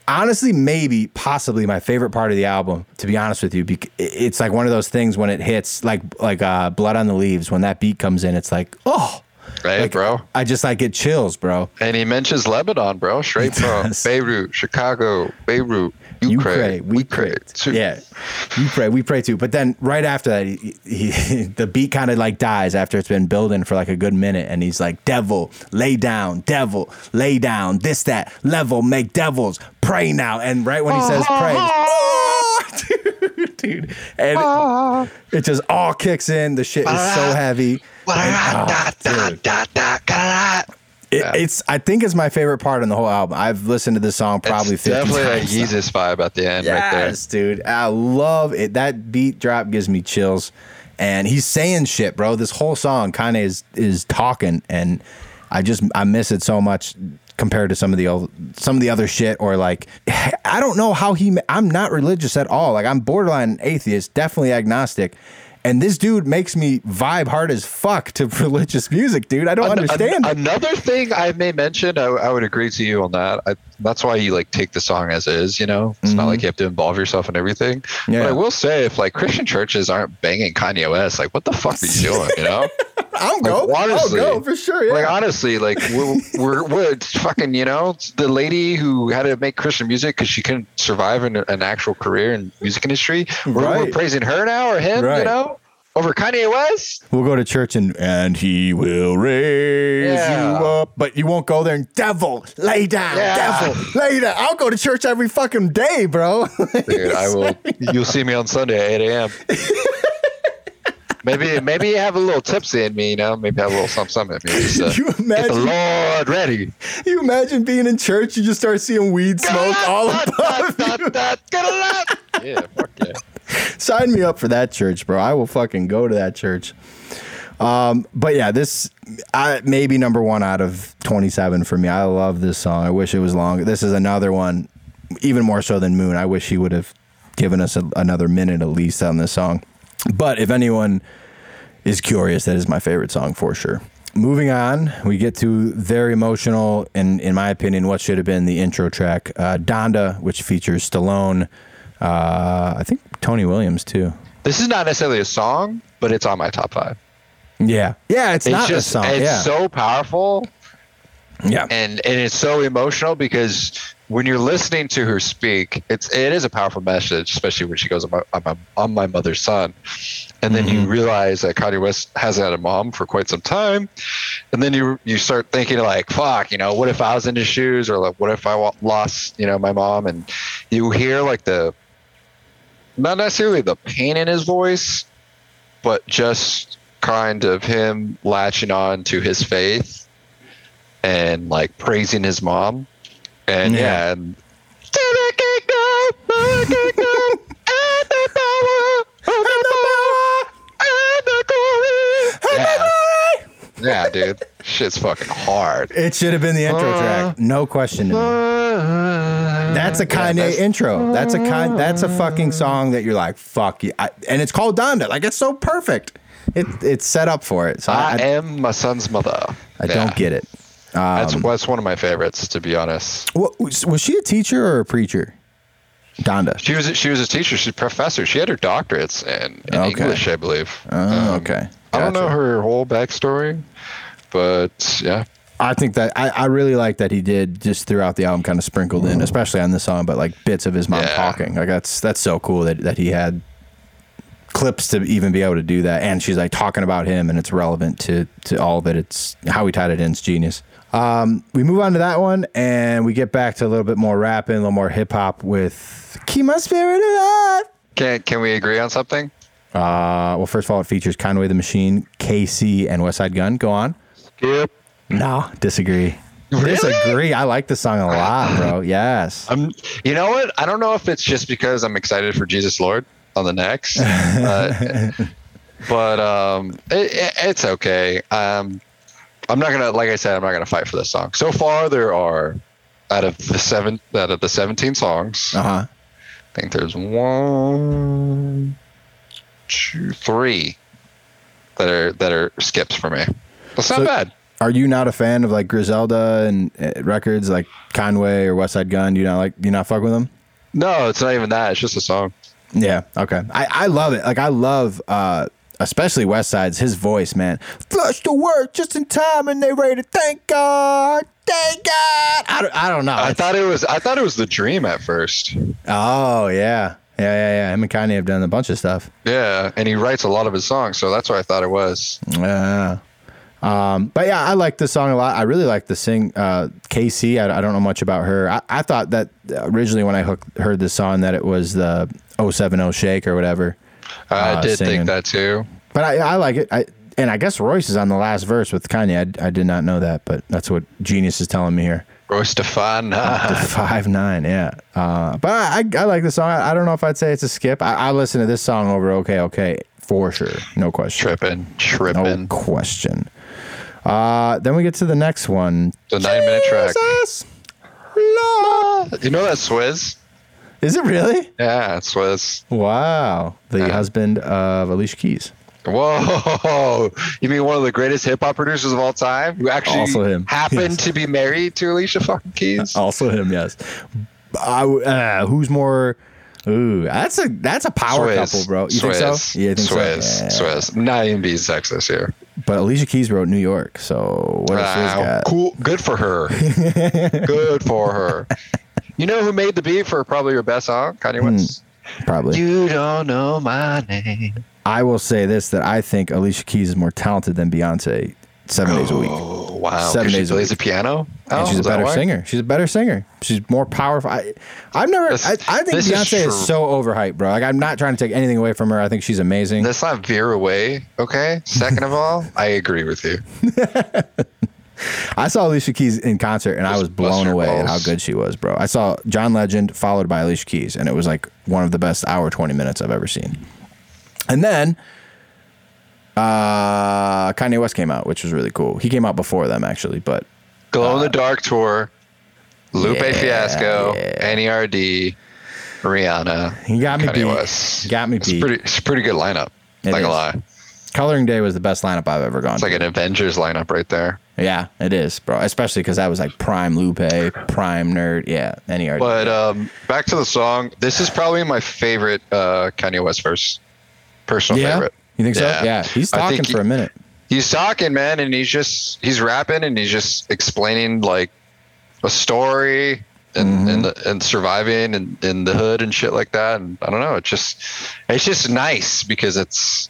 Honestly, maybe, possibly my favorite part of the album, to be honest with you, it's like one of those things when it hits, like Blood on the Leaves, when that beat comes in, it's like, oh. Right, like, bro. I just like get chills, bro. And he mentions Lebanon, bro, straight from Beirut, Chicago, Beirut, Ukraine. We pray too. Yeah, you pray, we pray too. But then right after that, the beat kind of like dies after it's been building for like a good minute. And he's like, devil, lay down, this, that, level, make devils, pray now. And right when he says pray, dude. And it just all kicks in. The shit is so heavy. I think it's my favorite part in the whole album. I've listened to this song probably 50 times. Definitely a Yeezus vibe at the end, right there. Yes, dude. I love it. That beat drop gives me chills. And he's saying shit, bro. This whole song, Kanye is talking, and I miss it so much compared to some of the other shit, or like I don't know how I'm not religious at all. Like I'm borderline atheist, definitely agnostic. And this dude makes me vibe hard as fuck to religious music, dude. I don't understand it. Another thing I may mention, I would agree to you on that. That's why you like take the song as is, you know? It's not like you have to involve yourself in everything. Yeah. But I will say, if like Christian churches aren't banging Kanye West, like what the fuck are you doing, you know? I'll go. Like, honestly, I'll go for sure. Yeah. Like honestly, like we're fucking, you know, the lady who had to make Christian music because she couldn't survive in an actual career in music industry. We're praising her now or him, you know, over Kanye West. We'll go to church and he will raise you up, but you won't go there and devil lay down, devil lay down. I'll go to church every fucking day, bro. Dude, I will. You'll see me on Sunday at 8 a.m. Maybe you have a little tipsy in me, you know? Maybe have a little something in me. You imagine, get the Lord ready. You imagine being in church, you just start seeing weed smoke all above you. Yeah, fuck yeah. Sign me up for that church, bro. I will fucking go to that church. But yeah, this maybe number one out of 27 for me. I love this song. I wish it was longer. This is another one, even more so than Moon. I wish he would have given us another minute at least on this song. But if anyone is curious, that is my favorite song for sure. Moving on, we get to very emotional, and in my opinion, what should have been the intro track, Donda, which features Stallone, I think Tony Williams too. This is not necessarily a song, but it's on my top five. Yeah. Yeah, it's not just a song. It's so powerful. Yeah. And it's so emotional because when you're listening to her speak, it is a powerful message, especially when she goes on my mother's son. And then you realize that Kanye West hasn't had a mom for quite some time. And then you start thinking like, fuck, you know, what if I was in his shoes, or like, what if I lost, you know, my mom? And you hear like not necessarily the pain in his voice, but just kind of him latching on to his faith and like praising his mom. And yeah, and yeah, dude, shit's fucking hard. It should have been the intro track, no question. That's a Kanye intro. That's a fucking song that you're like, fuck you. And it's called Donda. Like, it's so perfect. It's set up for it. So I am my son's mother. I don't get it. That's one of my favorites, to be honest. Was she a teacher or a preacher? Donda. She was a teacher. She's a professor. She had her doctorates in English, I believe. Oh, okay. Gotcha. I don't know her whole backstory, but yeah. I think that I really like that he did just throughout the album kind of sprinkled in, especially on this song, but like bits of his mom talking. Like that's so cool that he had clips to even be able to do that, and she's like talking about him, and it's relevant to all of it. It's how he tied it in. It's genius. We move on to that one, and we get back to a little bit more rapping, a little more hip-hop with Keep My Spirit Alive. Can we agree on something? Well, first of all, it features Conway the Machine, KC, and West Side Gun. Go on. Skip. No, disagree. Really? Disagree. I like the song a lot, bro. Yes. You know what? I don't know if it's just because I'm excited for Jesus Lord on the next, but it's okay. I'm not gonna fight for this song. So far, there are out of the 17 songs. I think there's 1, 2, 3 that are skips for me. That's not bad. Are you not a fan of like Griselda and records like Conway or West Side Gun? Do you not fuck with them? No, it's not even that. It's just a song. Yeah. Okay. I love it. Like I love. Especially Westside's, his voice, man. Flush the word just in time, and they ready to thank God. Thank God. I don't know. I thought it was The Dream at first. Oh yeah. Him and Kanye have done a bunch of stuff. Yeah, and he writes a lot of his songs, so that's what I thought it was. Yeah. But yeah, I like this song a lot. I really like the sing KC. I don't know much about her. I thought that originally when I heard this song that it was the 070 Shake or whatever. I did think that too, but I like it. And I guess Royce is on the last verse with Kanye. I did not know that, but that's what Genius is telling me here. Royce da 5'9. Yeah. But I like the song. I don't know if I'd say it's a skip. I listen to this song over Okay for sure, no question. Tripping, no question. Then we get to the next one. The 9-minute track. Lord. You know that Swizz? Is it really? Yeah, it's Swizz. Wow. The husband of Alicia Keys. Whoa. You mean one of the greatest hip-hop producers of all time who actually happened to be married to Alicia fucking Keys? Also him, yes. Who's more... Ooh, that's a power couple, bro. You think so? Yeah, I think so. Yeah. Swizz. Not even being sexist here. But Alicia Keys wrote New York, so what does Swizz got? Cool. Good for her. Good for her. You know who made the beat for probably your best song? Kanye West. Probably. You don't know my name. I will say this, that I think Alicia Keys is more talented than Beyonce 7 days a week. Oh, wow. 7 days a week. She plays the piano? And she's a better singer. She's a better singer. She's more powerful. I think Beyonce is so overhyped, bro. Like, I'm not trying to take anything away from her. I think she's amazing. Let's not veer away, okay? Second of all, I agree with you. I saw Alicia Keys in concert, and I was blown away at how good she was, bro. I saw John Legend followed by Alicia Keys, and it was like one of the best hour 20 minutes I've ever seen. And then Kanye West came out, which was really cool. He came out before them, actually, but... Glow in the Dark Tour, Lupe Fiasco, NERD, Rihanna. You got me beat. West. Got me beat. It's a pretty good lineup. Not gonna lie. Coloring Day was the best lineup I've ever gone to. It's like an Avengers lineup right there. Yeah, it is, bro. Especially because that was like prime Lupe, prime Nerd. Yeah, NERD. But back to the song. This is probably my favorite Kanye West verse. Personal favorite. You think so? Yeah. He's talking for a minute. He's talking, man, and he's rapping and he's just explaining like a story and surviving in the hood and shit like that. And I don't know, it's just nice because it's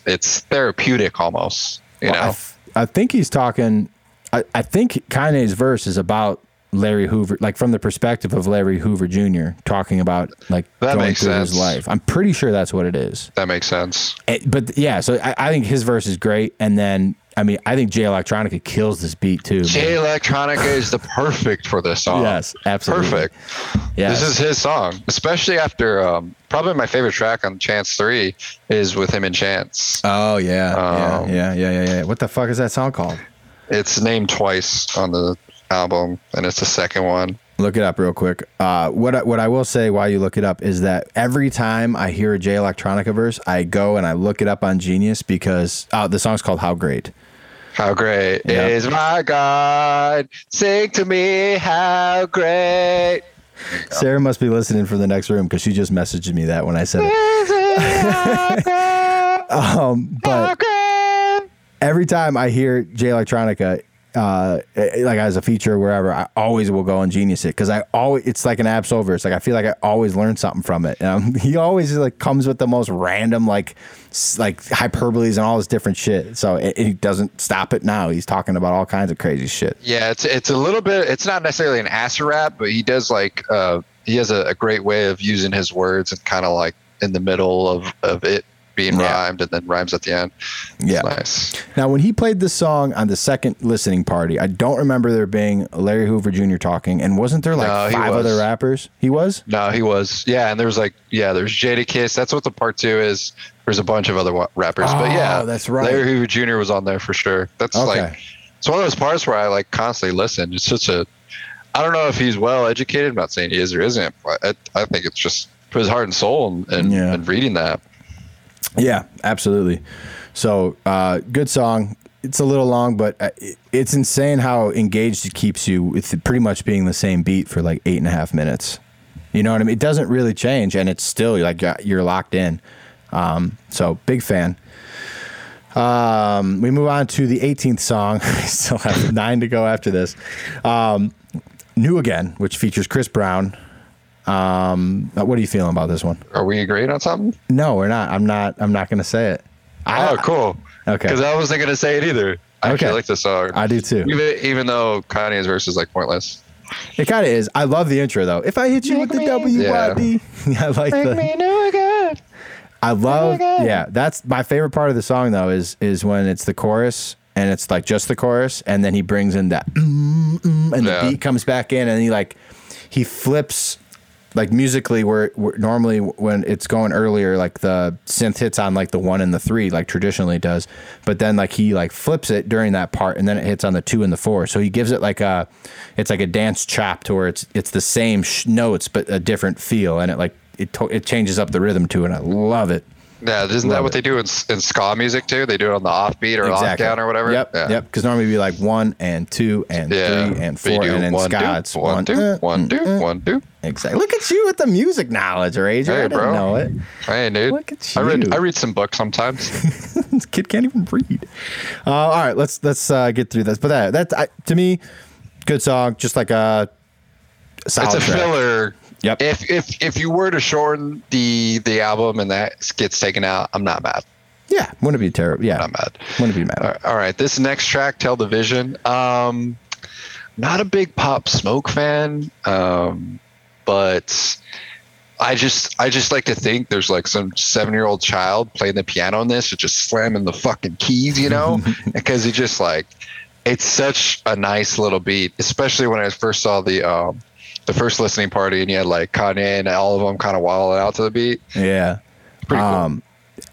therapeutic almost. You know, I think he's talking. I think Kanye's verse is about Larry Hoover, like from the perspective of Larry Hoover Jr. talking about like that going through his life. I'm pretty sure that's what it is. That makes sense. So I think his verse is great, and then. I mean, I think Jay Electronica kills this beat too. Jay Electronica is the perfect for this song. Yes, absolutely. Perfect. Yes. This is his song, especially after probably my favorite track on Chance 3 is with him and Chance. Oh, yeah. Yeah. What the fuck is that song called? It's named twice on the album, and it's the second one. Look it up real quick. What I will say while you look it up is that every time I hear a Jay Electronica verse, I go and I look it up on Genius because the song's called How Great. How great is my God. Sing to me, how great. Sarah must be listening from the next room because she just messaged me that when I said it. But every time I hear Jay Electronica, like as a feature or wherever, I always will go and Genius it because it's like an Absol verse. Like I feel like I always learn something from it. He always like comes with the most random like hyperboles and all this different shit. So he doesn't stop it now. He's talking about all kinds of crazy shit. Yeah, it's a little bit. It's not necessarily an acid rap, but he does like he has a great way of using his words and kind of like in the middle of it. Being rhymed and then rhymes at the end. It's nice. Now, when he played this song on the second listening party, I don't remember there being Larry Hoover Jr. talking. And wasn't there like five other rappers? He was? No, he was. Yeah, and there's Jadakiss. That's what the part two is. There's a bunch of other rappers, but yeah, that's right. Larry Hoover Jr. was on there for sure. That's it's one of those parts where I like constantly listen. It's such a. I don't know if he's well educated. I'm not saying he is or isn't. I think it's just for his heart and soul and reading that. Yeah, absolutely. So, good song. It's a little long, but it's insane how engaged it keeps you with pretty much being the same beat for like 8.5 minutes. You know what I mean? It doesn't really change, and it's still like you're locked in. So, big fan. We move on to the 18th song. I still have 9 to go after this. New Again, which features Chris Brown. What are you feeling about this one? Are we agreeing on something? No, we're not. I'm not gonna say it. Cool. Okay. Because I wasn't gonna say it either. I actually like this song. I do too. Even though Kanye's verse is like pointless. It kind of is. I love the intro though. If I hit you with the WYD, I like the. Make me new again. I love. Yeah, that's my favorite part of the song though. Is when it's the chorus. And it's like just the chorus, and then he brings in that, and the beat comes back in, and he flips. Like musically, where normally when it's going earlier, like the synth hits on like the 1 and the 3, like traditionally does, but then like he like flips it during that part, and then it hits on the 2 and the 4. So he gives it like it's like a dance chop to where it's the same notes but a different feel, and it like it changes up the rhythm to, and I love it. Yeah, isn't that what they do in ska music too? They do it on the offbeat or lockdown or whatever. Yep, yeah. Yep. Because normally it'd be like 1 and 2 and 3 and 4, and then ska it's 1 2 1 2 1 2. Exactly. Look at you with the music knowledge, Rager. Hey, I didn't know it. Hey, dude. Look at you. I read some books sometimes. This kid can't even read. All right, let's get through this. But that to me, good song. Just like a solid track. It's a filler. Yep. If you were to shorten the album and that gets taken out, I'm not mad. Yeah, wouldn't be terrible. Yeah, I'm not mad. Wouldn't be mad. All right, this next track, "Tell the Vision." Not a big Pop Smoke fan, but I just like to think there's like some 7-year-old child playing the piano on this, or just slamming the fucking keys, you know, because he just like it's such a nice little beat, especially when I first saw the first listening party, and you had like Kanye and all of them kind of wilding out to the beat. Yeah. Pretty cool.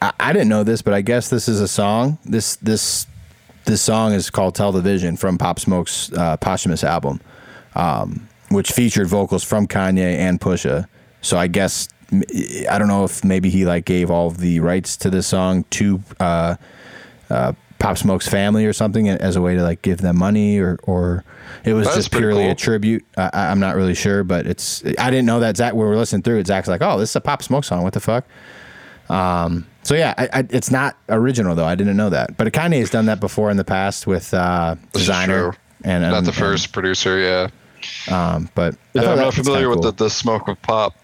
I didn't know this, but I guess this is a song. This song is called "Tell the Vision" from Pop Smoke's posthumous album, which featured vocals from Kanye and Pusha. So I guess, I don't know if maybe he like gave all of the rights to this song to Pop Smoke's family or something as a way to like give them money or it was just purely cool. A tribute. I'm not really sure, but I didn't know that. Zach, when we were listening through it, Zach's like, oh, this is a Pop Smoke song. What the fuck? So yeah, it's not original though. I didn't know that, but Kanye has done that before in the past with Designer and not the first producer. Yeah. But yeah, I'm not familiar with the Smoke of Pop.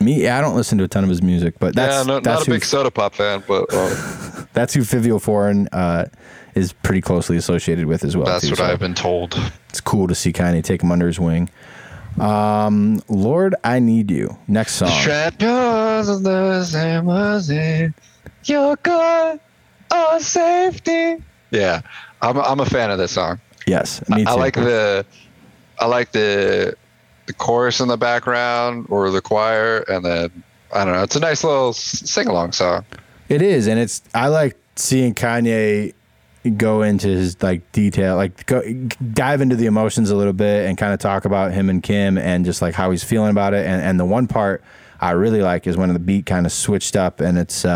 I don't listen to a ton of his music, but that's not a big Soda Pop fan, but that's who Fivio Foreign is pretty closely associated with as well. That's what I've been told. It's cool to see Kanye take him under his wing. Lord, I Need You. Next song. Your God, our safety. Yeah, I'm a fan of this song. Yes, me too. I like the chorus in the background or the choir, and then I don't know. It's a nice little sing-along song. It is, and I like seeing Kanye go into his like detail, like dive into the emotions a little bit, and kind of talk about him and Kim and just like how he's feeling about it. And the one part I really like is when the beat kind of switched up, and it's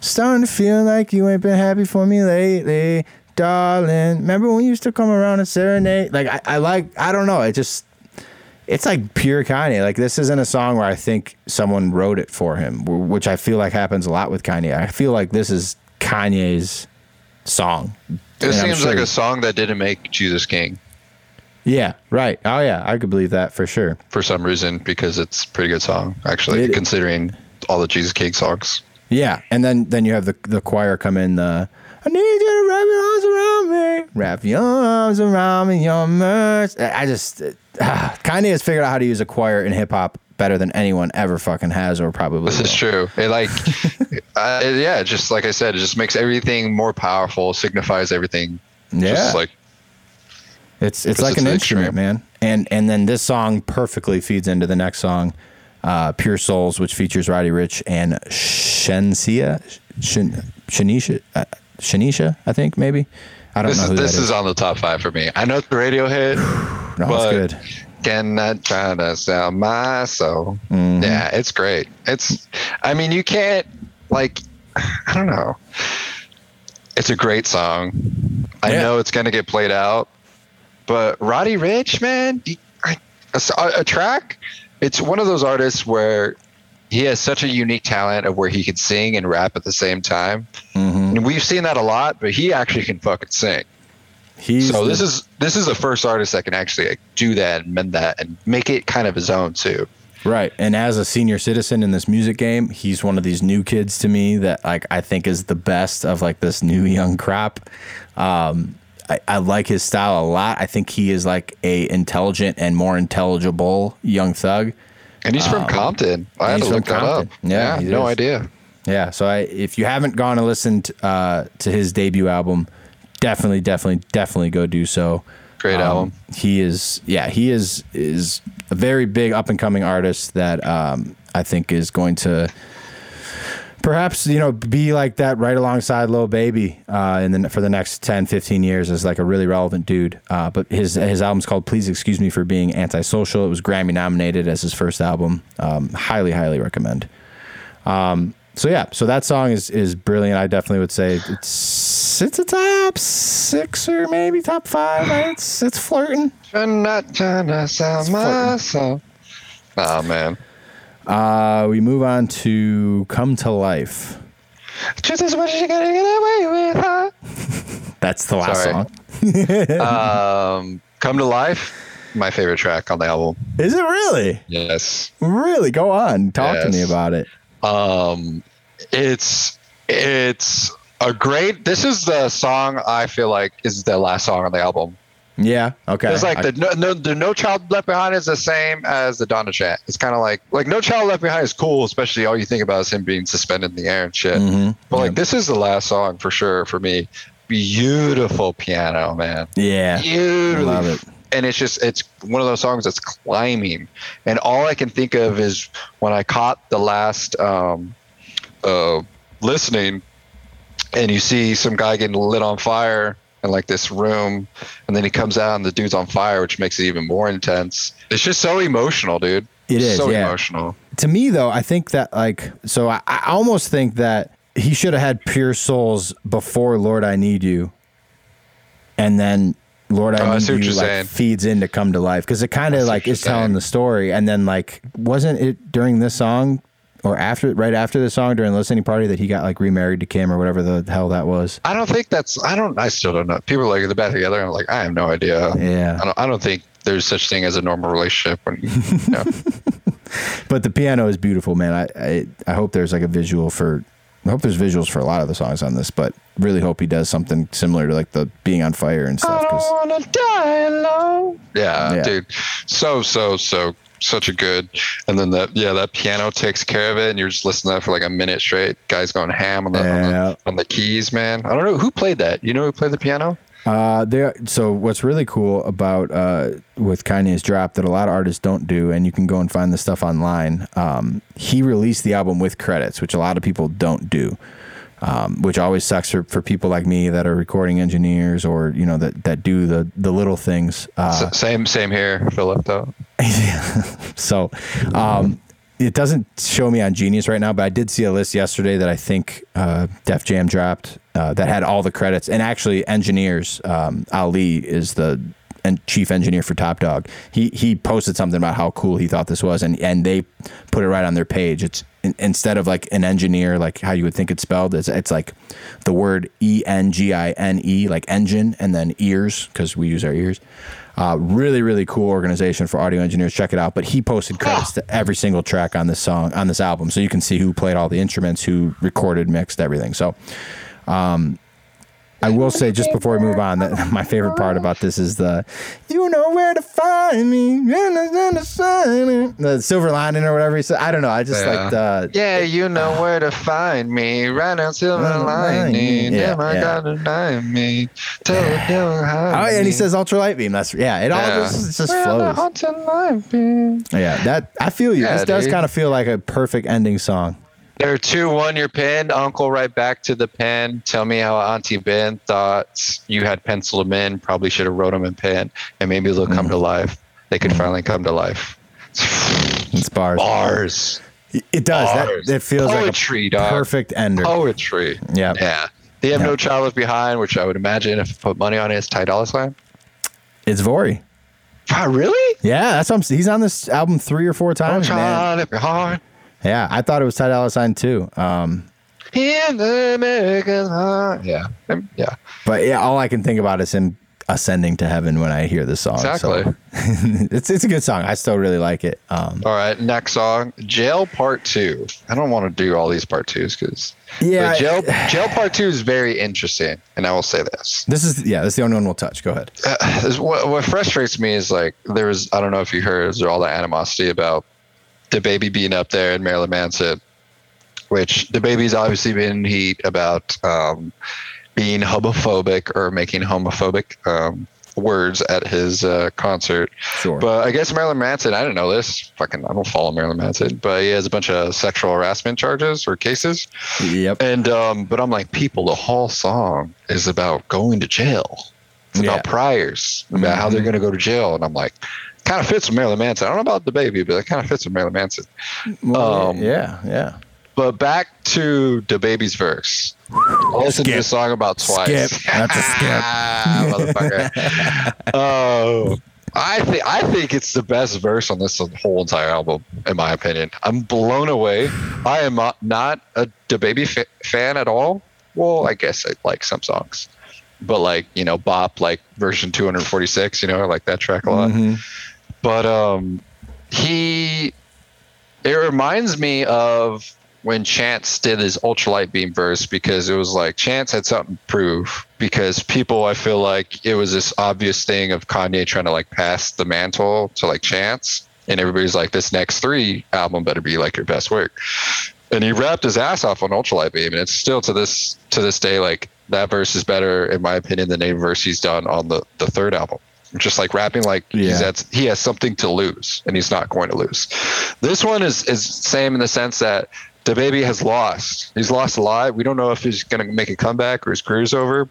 starting to feel like you ain't been happy for me lately, darling. Remember when you used to come around and serenade? Like I don't know, it just. It's like pure Kanye. Like this isn't a song where I think someone wrote it for him, which I feel like happens a lot with Kanye. I feel like this is Kanye's song. It seems like a song that didn't make Jesus King. Yeah, right. Oh yeah, I could believe that for sure. For some reason, because it's a pretty good song, actually, considering all the Jesus King songs. Yeah, and then you have the choir come in. I need you to wrap your arms around me, your mercy. I just... Kanye has figured out how to use a choir in hip hop better than anyone ever fucking has, or probably. This is true. It like, just like I said, it just makes everything more powerful, signifies everything. Yeah, just like it's like an instrument, man. And then this song perfectly feeds into the next song, "Pure Souls," which features Roddy Ricch and Shanisha, I think maybe. I don't know. This is on the top 5 for me. I know it's a radio hit. No, it's good. Cannot try to sell my soul. Mm-hmm. Yeah, it's great. I mean, you can't, like, I don't know. It's a great song. Yeah. I know it's going to get played out, but Roddy Ricch, man, a track, it's one of those artists where he has such a unique talent of where he can sing and rap at the same time. Mm-hmm. And we've seen that a lot, but he actually can fucking sing. This is the first artist that can actually like, do that and mend that and make it kind of his own too. Right. And as a senior citizen in this music game, he's one of these new kids to me that like I think is the best of like this new young crop. I like his style a lot. I think he is like a intelligent and more intelligible Young Thug. And he's from Compton. I had to look that up. Yeah, no idea. Yeah. So if you haven't gone and listened to his debut album, Definitely go do so. Great album. He is a very big up and coming artist that I think is going to Perhaps, you know, be like that right alongside Lil Baby for the next 10, 15 years as like a really relevant dude. But his album's called Please Excuse Me for Being Antisocial. It was Grammy nominated as his first album. Highly, highly recommend. So that song is brilliant. I definitely would say it's a top six or maybe top five. It's flirting. You're not trying to sell myself. Oh, man. We move on to Come to Life. Truth is what you gotta get away with, huh? That's the last song. Come to Life, my favorite track on the album. Is it really? Yes. Really? Go on. Talk to me about it. It's a great, this is the song I feel like is the last song on the album. Yeah. Okay. It's like the No Child Left Behind is the same as the Donda track. It's kind of like No Child Left Behind is cool, especially all you think about is him being suspended in the air and shit. Mm-hmm. But like this is the last song for sure for me. Beautiful piano, man. Yeah. Beautiful. I love it. And it's one of those songs that's climbing, and all I can think of is when I caught the last listening, and you see some guy getting lit on fire. And like this room, and then he comes out and the dude's on fire, which makes it even more intense. It's just so emotional, dude. It is so emotional. To me, though, I think that I almost think that he should have had Pure Souls before Lord I Need You, and then Lord I Need You feeds into Come to Life, because it kind of like is telling the story, and then like wasn't it during this song? Or right after the song during the listening party that he got like remarried to Kim or whatever the hell that was. I don't think I still don't know. People are like they're back together. I'm like, I have no idea. Yeah. I don't think there's such thing as a normal relationship. But the piano is beautiful, man. I hope there's like a visual for, I hope there's visuals for a lot of the songs on this, but really hope he does something similar to like the being on fire and stuff. I wanna die alone. Yeah, dude. So. Such a good, and then that piano takes care of it, and you're just listening to that for like a minute straight. Guy's going ham on the keys, man. I don't know who played that. You know who played the piano? So what's really cool about with Kanye's drop that a lot of artists don't do, and you can go and find this stuff online. He released the album with credits, which a lot of people don't do. Which always sucks for people like me that are recording engineers or, you know, that do the little things. Same here, Philip, though. So it doesn't show me on Genius right now, but I did see a list yesterday that I think Def Jam dropped that had all the credits. And actually, engineers, Ali is the chief engineer for Top Dog. He posted something about how cool he thought this was, and they put it right on their page. It's instead of like an engineer, like how you would think it's spelled, it's like the word engine, like engine, and then ears, because we use our ears. Really, really cool organization for audio engineers. Check it out. But he posted credits to every single track on this song, on this album, so you can see who played all the instruments, who recorded, mixed, everything. So I will say, just before we move on, that my favorite part about this is the "You know where to find me," the silver lining or whatever he said. I don't know. I just liked you know where to find me, right on silver lining. Yeah, my God, remind me. And he says "Ultralight Beam." That's it just flows. Ultralight Beam. Yeah, that I feel you. Yeah, this does kind of feel like a perfect ending song. There are 2-1, you're pinned. Uncle, right back to the pen. Tell me how Auntie Ben thought you had penciled him in. Probably should have wrote him in pen. And maybe they'll come to life. They could finally come to life. It's bars. Bars. It does. Bars. That feels poetry, like a perfect ender. Poetry. Yeah. Yeah. They have no child left behind, which I would imagine if I put money on it, it's Ty Dolla $ign. It's Vory. Wow, really? Yeah. That's what I'm saying. He's on this album 3 or 4 times. No child left behind. Yeah, I thought it was Ty Dolla $ign too. In the American heart. Yeah. But yeah, all I can think about is him ascending to heaven when I hear this song. Exactly. So. It's a good song. I still really like it. All right, next song, Jail Part 2. I don't want to do all these Part 2s because Jail Part 2 is very interesting, and I will say this. This is the only one we'll touch. Go ahead. What frustrates me is like there was, I don't know if you heard, there's all that animosity about DaBaby being up there and Marilyn Manson, which DaBaby's obviously been in heat about being homophobic or making homophobic words at his concert. Sure. But I guess Marilyn Manson, I don't know this. Fucking, I don't follow Marilyn Manson, but he has a bunch of sexual harassment charges or cases. Yep. And but I'm like, people, the whole song is about going to jail. It's about priors, about how they're going to go to jail. And I'm like, kind of fits with Marilyn Manson. I don't know about DaBaby, but it kind of fits with Marilyn Manson. Yeah. But back to DaBaby's verse. I'll listen to this song about twice. Skip. That's a skip. Motherfucker. Oh. I think it's the best verse on this whole entire album, in my opinion. I'm blown away. I am not a DaBaby fan at all. Well, I guess I like some songs. But like, you know, Bop, like version 246, you know, I like that track a lot. Mm-hmm. But it reminds me of when Chance did his Ultralight Beam verse, because it was like Chance had something to prove, because people, I feel like it was this obvious thing of Kanye trying to like pass the mantle to like Chance, and everybody's like, this next 3 album better be like your best work. And he rapped his ass off on Ultralight Beam, and it's still to this day, like that verse is better in my opinion than any verse he's done on the 3rd album. Just like rapping like he has something to lose, and he's not going to lose. This one is same in the sense that DaBaby has lost. He's lost a lot. We don't know if he's going to make a comeback or his career's over.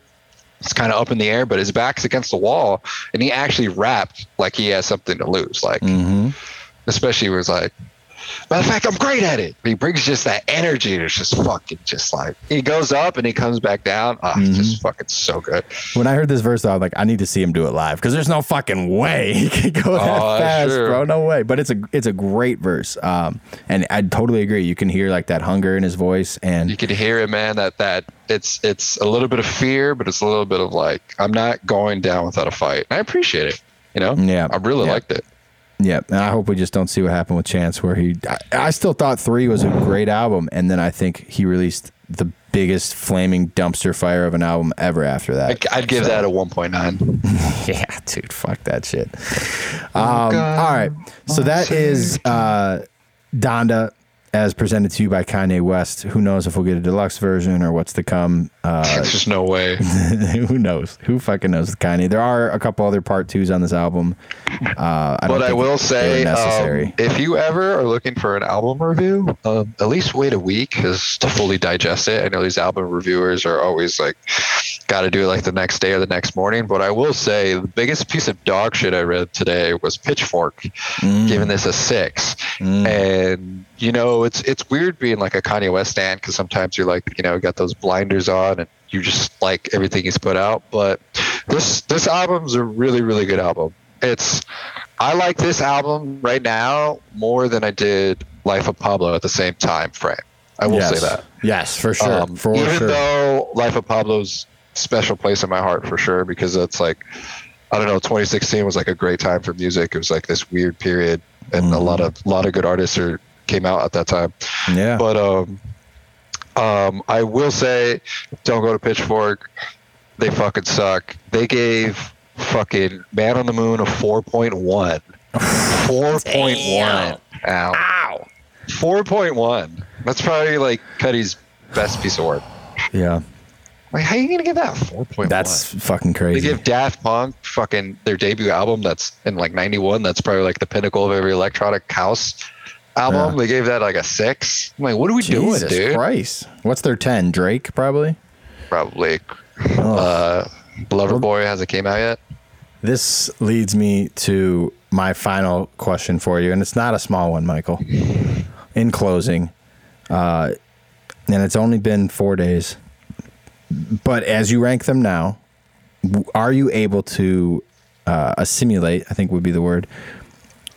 It's kind of up in the air, but his back's against the wall, and he actually rapped like he has something to lose. Like, especially was like, matter of fact, I'm great at it. He brings just that energy. It's just fucking just like he goes up and he comes back down. Oh, just fucking so good. When I heard this verse, I was like, I need to see him do it live, because there's no fucking way he can go that fast, bro. No way. But it's a great verse. And I totally agree. You can hear like that hunger in his voice, and you can hear it, man. That it's a little bit of fear, but it's a little bit of like, I'm not going down without a fight. And I appreciate it. You know, I really liked it. Yeah, and I hope we just don't see what happened with Chance, where I still thought 3 was a great album, and then I think he released the biggest flaming dumpster fire of an album ever after that. I'd give that a 1.9. Yeah, dude, fuck that shit. All right, so that is Donda as presented to you by Kanye West. Who knows if we'll get a deluxe version or what's to come. There's no way. Who knows? Who fucking knows with Kanye? There are a couple other part 2s on this album. I will say, if you ever are looking for an album review, at least wait a week to fully digest it. I know these album reviewers are always like, got to do it like the next day or the next morning. But I will say the biggest piece of dog shit I read today was Pitchfork giving this a 6. And, you know, it's weird being like a Kanye West stan, because sometimes you're like, you know, got those blinders on and you just like everything he's put out. But this album's a really, really good album. I like this album right now more than I did Life of Pablo at the same time frame. I will say that. Yes, for sure. Even though Life of Pablo's special place in my heart for sure, because it's like, I don't know, 2016 was like a great time for music. It was like this weird period, and a lot of good artists came out at that time. Yeah. But I will say, don't go to Pitchfork. They fucking suck. They gave fucking Man on the Moon a 4.1. 4.1. Ow. 4.1. That's probably like Cudi's best piece of work. Yeah. Like, how are you going to give that 4.1? That's fucking crazy. They give Daft Punk fucking their debut album that's in like 91. That's probably like the pinnacle of every electronic house album. Yeah. They gave that like a 6. I'm like, what are we doing, dude? Christ. What's their 10? Drake, probably? Probably. Loverboy hasn't came out yet. This leads me to my final question for you, and it's not a small one, Michael. In closing, and it's only been 4 days, but as you rank them now, are you able to assimilate, I think would be the word,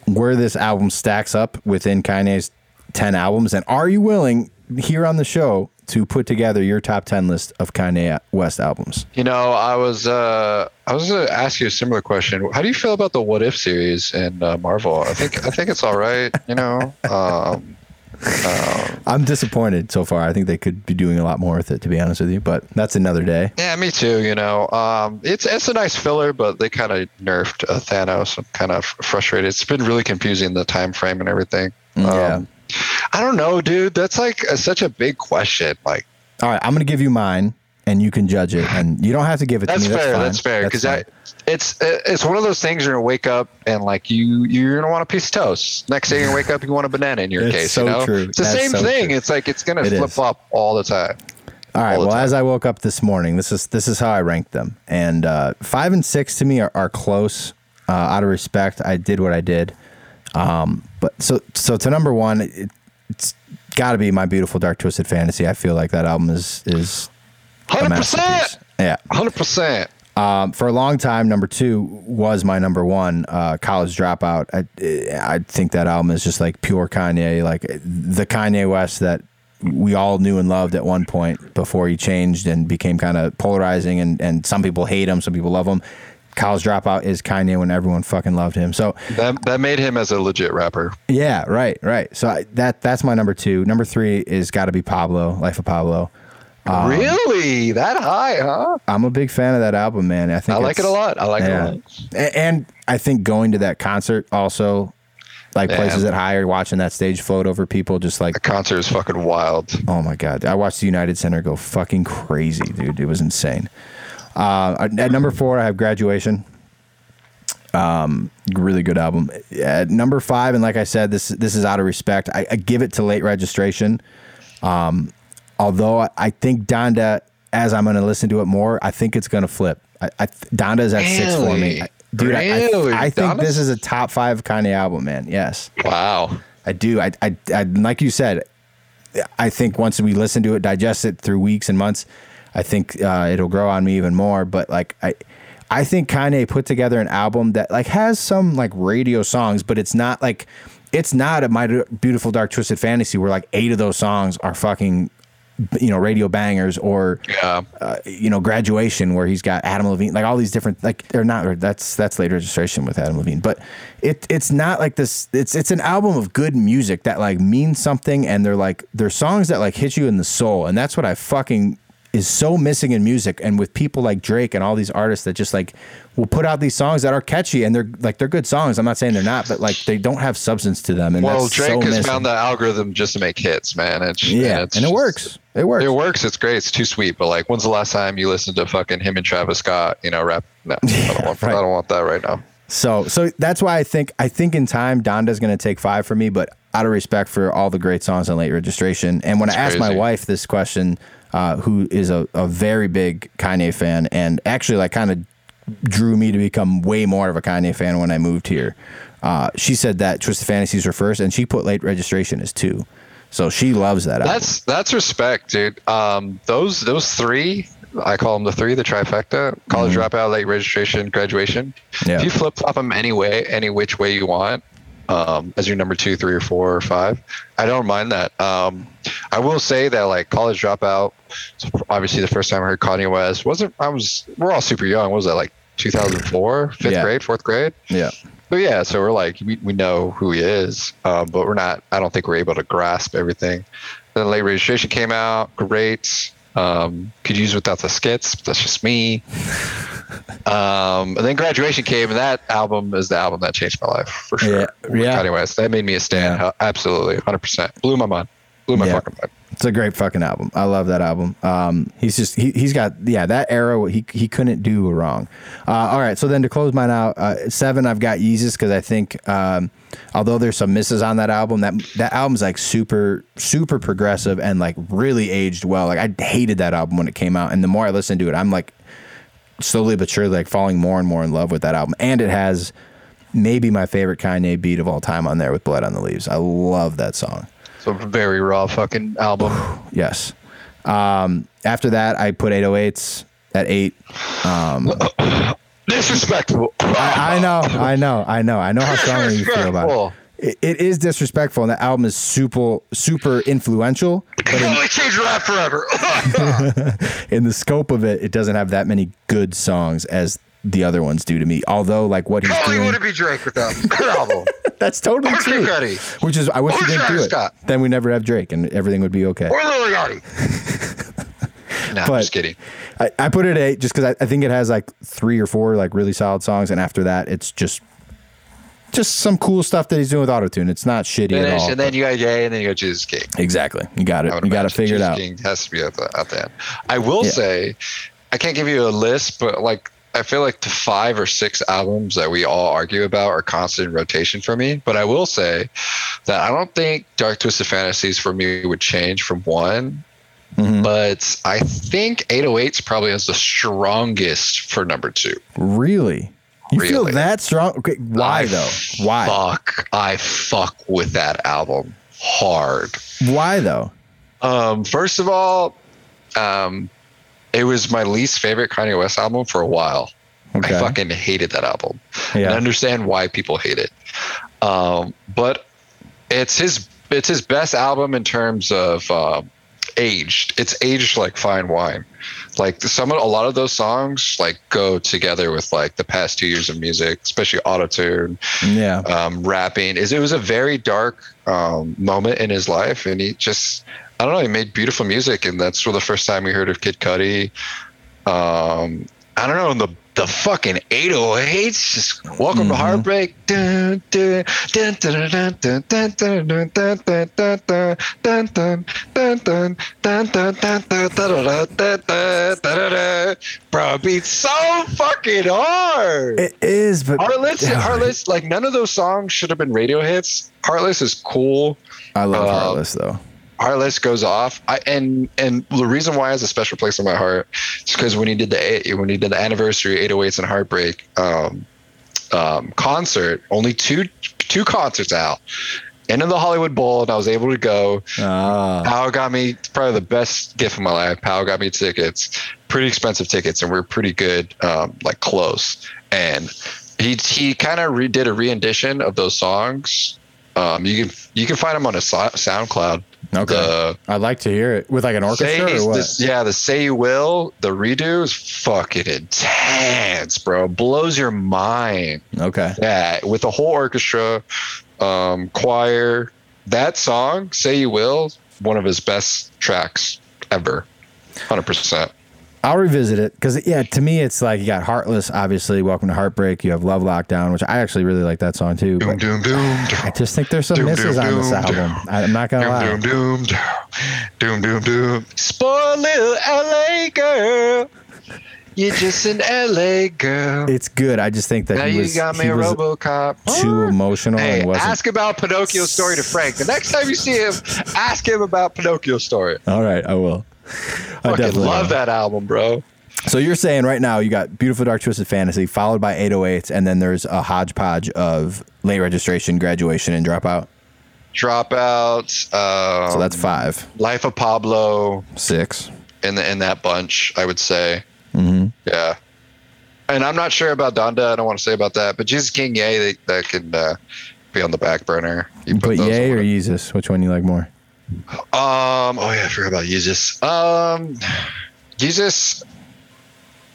where this album stacks up within Kanye's 10 albums? And are you willing, here on the show, to put together your top 10 list of Kanye West albums? You know, I was going to ask you a similar question. How do you feel about the What If series in Marvel? I think it's all right, you know. I'm disappointed so far. I think they could be doing a lot more with it, to be honest with you, but that's another day. Yeah, me too, you know. It's a nice filler, but they kind of nerfed Thanos. I'm kind of frustrated. It's been really confusing, the time frame and everything. I don't know, dude. That's like such a big question. Like, all right, I'm going to give you mine, and you can judge it, and you don't have to give it to me. That's fair. Because it's one of those things you're gonna wake up and like you're gonna want a piece of toast. Next day you're gonna wake up, you want a banana. In your case, so you know? True. It's the same thing. True. It's like it's gonna flip flop all the time. All right. Well, as I woke up this morning, this is how I ranked them, and 5 and 6 to me are close. Out of respect, I did what I did. But so to number one, it's got to be My Beautiful Dark Twisted Fantasy. I feel like that album is 100%. Yeah, 100%. For a long time, number two was my number one, College Dropout. I think that album is just like pure Kanye, like the Kanye West that we all knew and loved at one point before he changed and became kind of polarizing, and some people hate him, some people love him. College Dropout is Kanye when everyone fucking loved him. So that made him as a legit rapper. Yeah, right. So that's my number two. Number three is got to be Pablo, Life of Pablo. Really? That high, huh? I'm a big fan of that album, man. I like it a lot. And I think going to that concert also, like places it higher, watching that stage float over people, just like... The concert is fucking wild. Oh my God. I watched the United Center go fucking crazy, dude. It was insane. At number four, I have Graduation. Really good album. At number five, and like I said, this is out of respect, I give it to Late Registration. Although I think Donda, as I'm going to listen to it more, I think it's going to flip. Donda is at six for me. I think this is a top five Kanye album, man. Yes. Wow. I do. I like you said, I think once we listen to it, digest it through weeks and months, I think it'll grow on me even more. But like I think Kanye put together an album that like has some like radio songs, but it's not a My Beautiful Dark Twisted Fantasy where like 8 of those songs are fucking, you know, radio bangers, or you know, Graduation where he's got Adam Levine, like all these different, like they're not. That's Late Registration with Adam Levine, but it's not like this. It's an album of good music that like means something, and they're songs that like hit you in the soul, and that's what I fucking is so missing in music, and with people like Drake and all these artists that just like will put out these songs that are catchy, and they're good songs. I'm not saying they're not, but like they don't have substance to them. And well, Drake has found the algorithm just to make hits, man. And it works. It works. It's great. It's too sweet. But like, when's the last time you listened to fucking him and Travis Scott, you know, rap? No, I don't want that right now. So that's why I think in time Donda's going to take 5 for me, but out of respect for all the great songs on Late Registration. And when I asked my wife this question, who is a very big Kanye fan, and actually like kind of drew me to become way more of a Kanye fan when I moved here. She said that Twisted Fantasies were first, and she put Late Registration as 2. So she loves that album. That's respect, dude. Those 3, I call them the 3, the trifecta: College Dropout, Late Registration, Graduation. Yeah. If you flip flop them any which way you want, as your number 2, 3, or 4, or 5, I don't mind that. I will say that like College Dropout, obviously the first time I heard Kanye West we're all super young. What was that, like 2004, fourth grade? Yeah. But yeah, so we're like, we know who he is, but I don't think we're able to grasp everything. Then Late Registration came out, great. Could use without the skits, but that's just me. And then Graduation came, and that album is the album that changed my life for sure. Yeah. Kanye West, that made me a stan. Yeah. Absolutely, 100%. Blew my fucking mind. It's a great fucking album. I love that album. He's just he's got that era. He couldn't do wrong. All right, so then to close mine out, 7, I've got Yeezus, because I think although there's some misses on that album, that album's like super super progressive and like really aged well. Like I hated that album when it came out, and the more I listen to it, I'm like slowly but surely like falling more and more in love with that album. And it has maybe my favorite Kanye beat of all time on there with Blood on the Leaves. I love that song. A very raw fucking album. Yes. After that, I put 808s at 8. Disrespectful. I know. I know how strongly you feel about it. It is disrespectful, and the album is super, super influential. It can only change your life forever. In the scope of it, it doesn't have that many good songs as the other ones do to me. Although, like what he's doing, wouldn't be Drake without that album. That's totally true. Which is, I wish he didn't do it. Then we never have Drake, and everything would be okay. Or Lil Yachty. No, I'm just kidding. I put it at 8 just because I think it has like 3 or 4 like really solid songs, and after that, it's just just some cool stuff that he's doing with autotune. It's not shitty and at all. And then you got Ye, and then you got Jesus King. Exactly. You got it. You got to figure Jesus it out. King has to be at the end. I will say, I can't give you a list, but like, I feel like the 5 or 6 albums that we all argue about are constant rotation for me. But I will say that I don't think Dark Twisted Fantasies for me would change from one. Mm-hmm. But I think 808s probably has the strongest for number 2. Really? You feel that strong? Okay, why though? I fuck with that album hard. Why though? First of all, it was my least favorite Kanye West album for a while. Okay. I fucking hated that album. Yeah. And I understand why people hate it. But it's his best album in terms of aged. It's aged like fine wine. Like a lot of those songs like go together with like the past 2 years of music, especially autotune, rapping. It was a very dark moment in his life, and he just, I don't know, he made beautiful music, and that's for the first time we heard of Kid Cudi. I don't know, and the fucking 808s, just Welcome to Heartbreak. Bro, it beats so fucking hard. It is, but Heartless, like none of those songs should have been radio hits. Heartless is cool. I love Heartless though. Heartless goes off, and the reason why it has a special place in my heart is because when he did the anniversary 808s and Heartbreak concert, only two concerts out, and in the Hollywood Bowl, and I was able to go. Powell got me probably the best gift of my life. Powell got me tickets, pretty expensive tickets, and we were pretty good, like close. And he kind of did a rendition of those songs. You can find them on a SoundCloud. Okay, I'd like to hear it with like an orchestra or what? The Say You Will, the redo is fucking intense, bro. Blows your mind. Okay, yeah, with the whole orchestra, choir. That song, Say You Will, one of his best tracks ever, 100%. I'll revisit it because, to me, it's like you got Heartless, obviously, Welcome to Heartbreak. You have Love Lockdown, which I actually really like that song, too. But I just think there's some misses on this album. I'm not going to lie. Spoiled little L.A. girl. You're just an L.A. girl. It's good. I just think that now you got me a RoboCop. Too emotional. Hey, and wasn't. Ask about Pinocchio's Story to Frank. The next time you see him, ask him about Pinocchio's Story. All right, I will. I fucking love that album, bro. So you're saying right now you got Beautiful Dark Twisted Fantasy followed by 808s, and then there's a hodgepodge of Late Registration, Graduation, and Dropout. So that's 5. Life of Pablo, 6. In that bunch, I would say. Mm-hmm. Yeah. And I'm not sure about Donda. I don't want to say about that, but Jesus King, Ye, that can be on the back burner. You put Ye or Jesus, which one you like more? I forgot about Jesus. Jesus,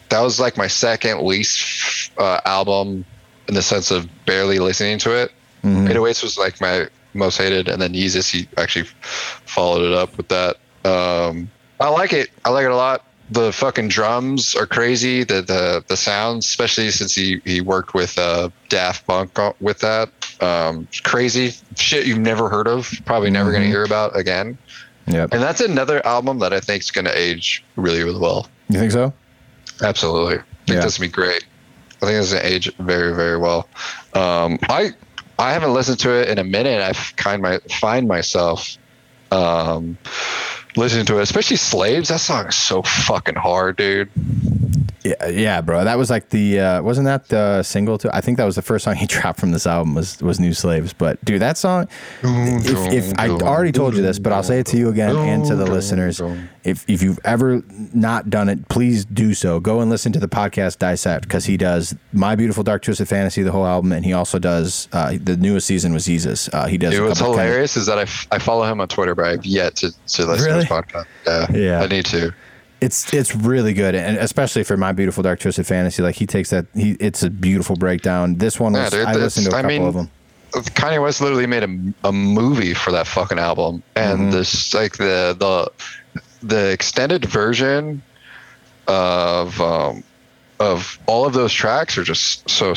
that was like my second least album in the sense of barely listening to it. 808s was like my most hated, and then Jesus, he actually followed it up with that. I like it a lot. The fucking drums are crazy. The sounds, especially since he worked with Daft Punk with that. Crazy shit you've never heard of, probably never going to hear about again. Yep. And that's another album that I think is going to age really, really well. You think so? Absolutely. I think this will be great. I think it's going to age very, very well. I haven't listened to it in a minute. I find myself listening to it, especially Slaves. That song is so fucking hard, dude. Yeah, bro. That was like the wasn't that the single too? I think that was the first song he dropped from this album was New Slaves. But dude, that song, if I already told you this, but I'll say it to you again and to the listeners. If you've ever not done it, please do so. Go and listen to the podcast Dissect, because he does My Beautiful Dark Twisted Fantasy, the whole album, and he also does the newest season was Jesus. He does. Dude, what's hilarious is that I follow him on Twitter, but I've yet to listen to his podcast. Yeah, I need to. It's really good, and especially for My Beautiful Dark Twisted Fantasy, like he takes that. It's a beautiful breakdown. This one was, I listened to a couple of them. Kanye West literally made a movie for that fucking album, and this like the extended version of all of those tracks are just so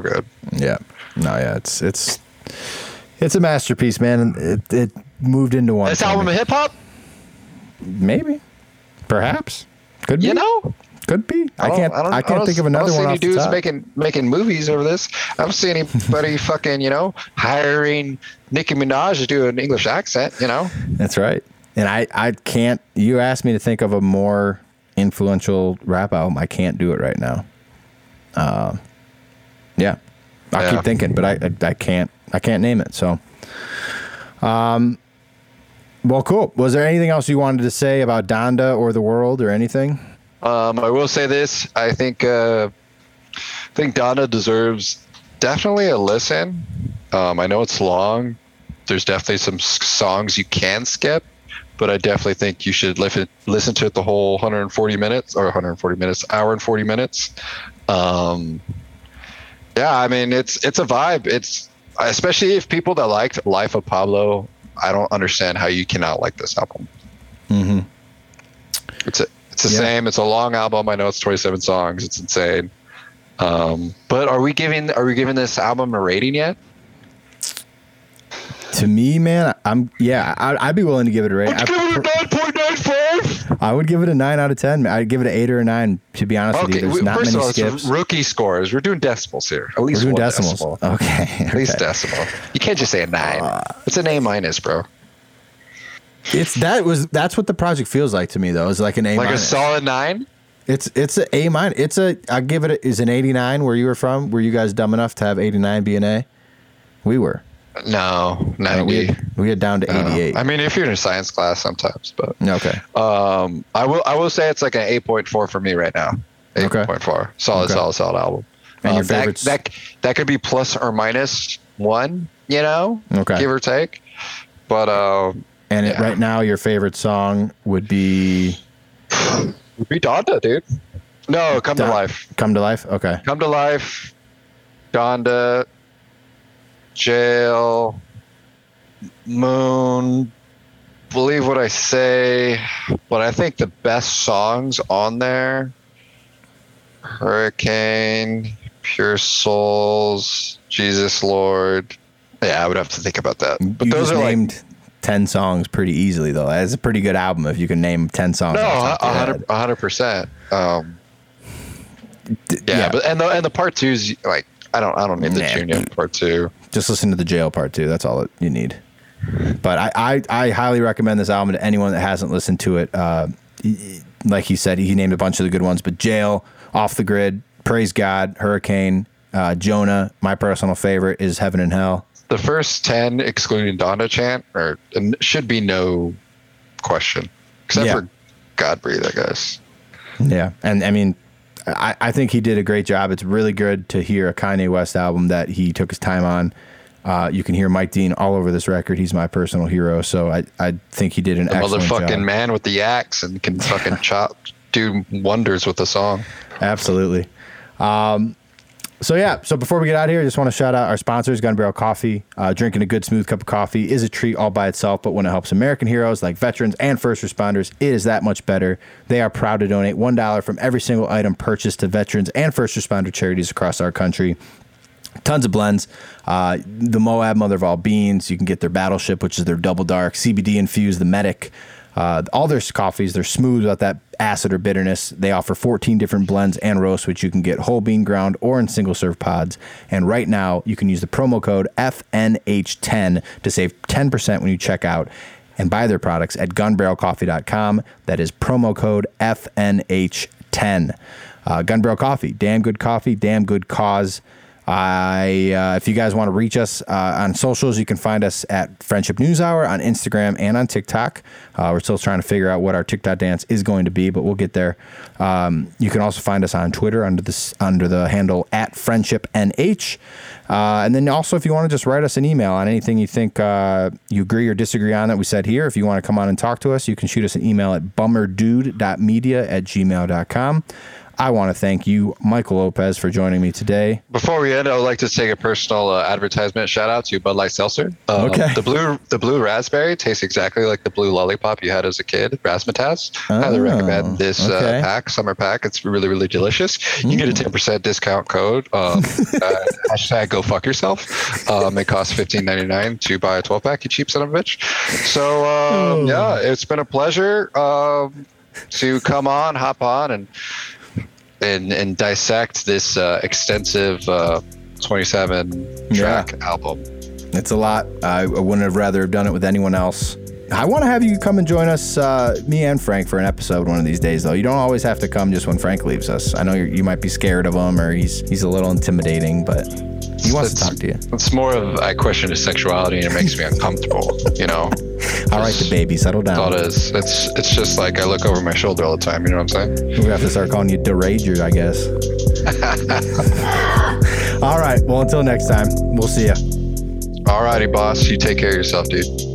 good. Yeah, No, yeah, it's a masterpiece, man. It moved into one. This album of hip hop? Maybe, perhaps, could be. You know, could be. I can't think of another one. I don't see any dudes making movies over this. I don't see anybody fucking hiring Nicki Minaj to do an English accent. That's right. And I can't. You asked me to think of a more influential rap album. I can't do it right now. Keep thinking, but I can't name it. So, well, cool. Was there anything else you wanted to say about Donda or the world or anything? I will say this. I think Donda deserves definitely a listen. I know it's long. There's definitely some songs you can skip, but I definitely think you should listen to it the whole 140 minutes, hour and 40 minutes. I mean, it's a vibe. It's especially if people that liked Life of Pablo, I don't understand how you cannot like this album. Mm-hmm. It's the same. It's a long album. I know it's 27 songs. It's insane. But are we giving this album a rating yet? To me, man, I'd be willing to give it a rating. I'd give it a 9.95. I would give it a 9 out of 10. I'd give it an 8 or a 9, to be honest with you. There's not many skips. Rookie scores. We're doing decimals here. At least one decimal. Okay. At least decimal. You can't just say a 9. It's an A-, bro. That's what the project feels like to me, though. It's like an A-. Like a solid 9? It's an A-. I give it an 89 where you were from. Were you guys dumb enough to have 89 be an A? We were. No, 90. We get down to 88. I mean, if you're in a science class sometimes, but okay. I will say it's like an 8.4 for me right now. 8.4, okay. Solid album. And your favorites? That could be plus or minus 1, give or take. But right now, your favorite song would be Donda, dude. No, Come to Life. Come to Life. Okay. Come to Life. Donda. Jail, Moon, Believe What I Say, but I think the best songs on there, Hurricane, Pure Souls, Jesus Lord. Yeah, I would have to think about that. But you those just are named 10 songs pretty easily, though. That's a pretty good album if you can name 10 songs. No, 100%. But and the part 2 is like, I don't need the junior part 2. Just listen to the Jail part 2. That's all you need. But I highly recommend this album to anyone that hasn't listened to it. Like he said, he named a bunch of the good ones, but Jail, Off the Grid, Praise God, Hurricane, Jonah. My personal favorite is Heaven and Hell. The first 10, excluding Donda Chant, should be no question, except for God Breathe, I guess. Yeah, and I mean, I think he did a great job. It's really good to hear a Kanye West album that he took his time on. You can hear Mike Dean all over this record. He's my personal hero. So I think he did an excellent job. Motherfucking man with the axe and can fucking do wonders with the song. Absolutely. So before we get out of here, I just want to shout out our sponsors, Gun Barrel Coffee. Drinking a good smooth cup of coffee is a treat all by itself, but when it helps American heroes like veterans and first responders, it is that much better. They are proud to donate $1 from every single item purchased to veterans and first responder charities across our country. Tons of blends. The Moab Mother of All Beans. You can get their Battleship, which is their Double Dark. CBD Infused, the Medic. All their coffees, they're smooth without that acid or bitterness. They offer 14 different blends and roasts, which you can get whole bean ground or in single serve pods. And right now, you can use the promo code FNH10 to save 10% when you check out and buy their products at gunbarrelcoffee.com. That is promo code FNH10. Gun Barrel Coffee, damn good coffee, damn good cause. If you guys want to reach us on socials, you can find us at Friendship News Hour on Instagram and on TikTok. We're still trying to figure out what our TikTok dance is going to be, but we'll get there. You can also find us on Twitter under the handle at FriendshipNH. And then also, if you want to just write us an email on anything you think you agree or disagree on that we said here, if you want to come on and talk to us, you can shoot us an email at bummerdude.media@gmail.com. I want to thank you, Michael Lopez, for joining me today. Before we end, I would like to take a personal advertisement shout out to Bud Light Seltzer. Okay. The blue raspberry tastes exactly like the blue lollipop you had as a kid, Razzmatazz. I highly recommend this pack, summer pack. It's really, really delicious. You get a 10% discount code. Hashtag go fuck yourself. It costs $15.99 to buy a 12-pack, you cheap son of a bitch. So, yeah, it's been a pleasure to come on, hop on, and dissect this extensive 27-track album. It's a lot. I wouldn't have rather have done it with anyone else. I want to have you come and join us, me and Frank, for an episode one of these days, though. You don't always have to come just when Frank leaves us. I know you might be scared of him, or he's a little intimidating, but he wants to talk to you. It's more of I question his sexuality, and it makes me uncomfortable, you know? All right, DaBaby, settle down. All it is. It's just like I look over my shoulder all the time, you know what I'm saying? We have to start calling you DaRager, I guess. All right, well, until next time, we'll see ya. All righty, boss. You take care of yourself, dude.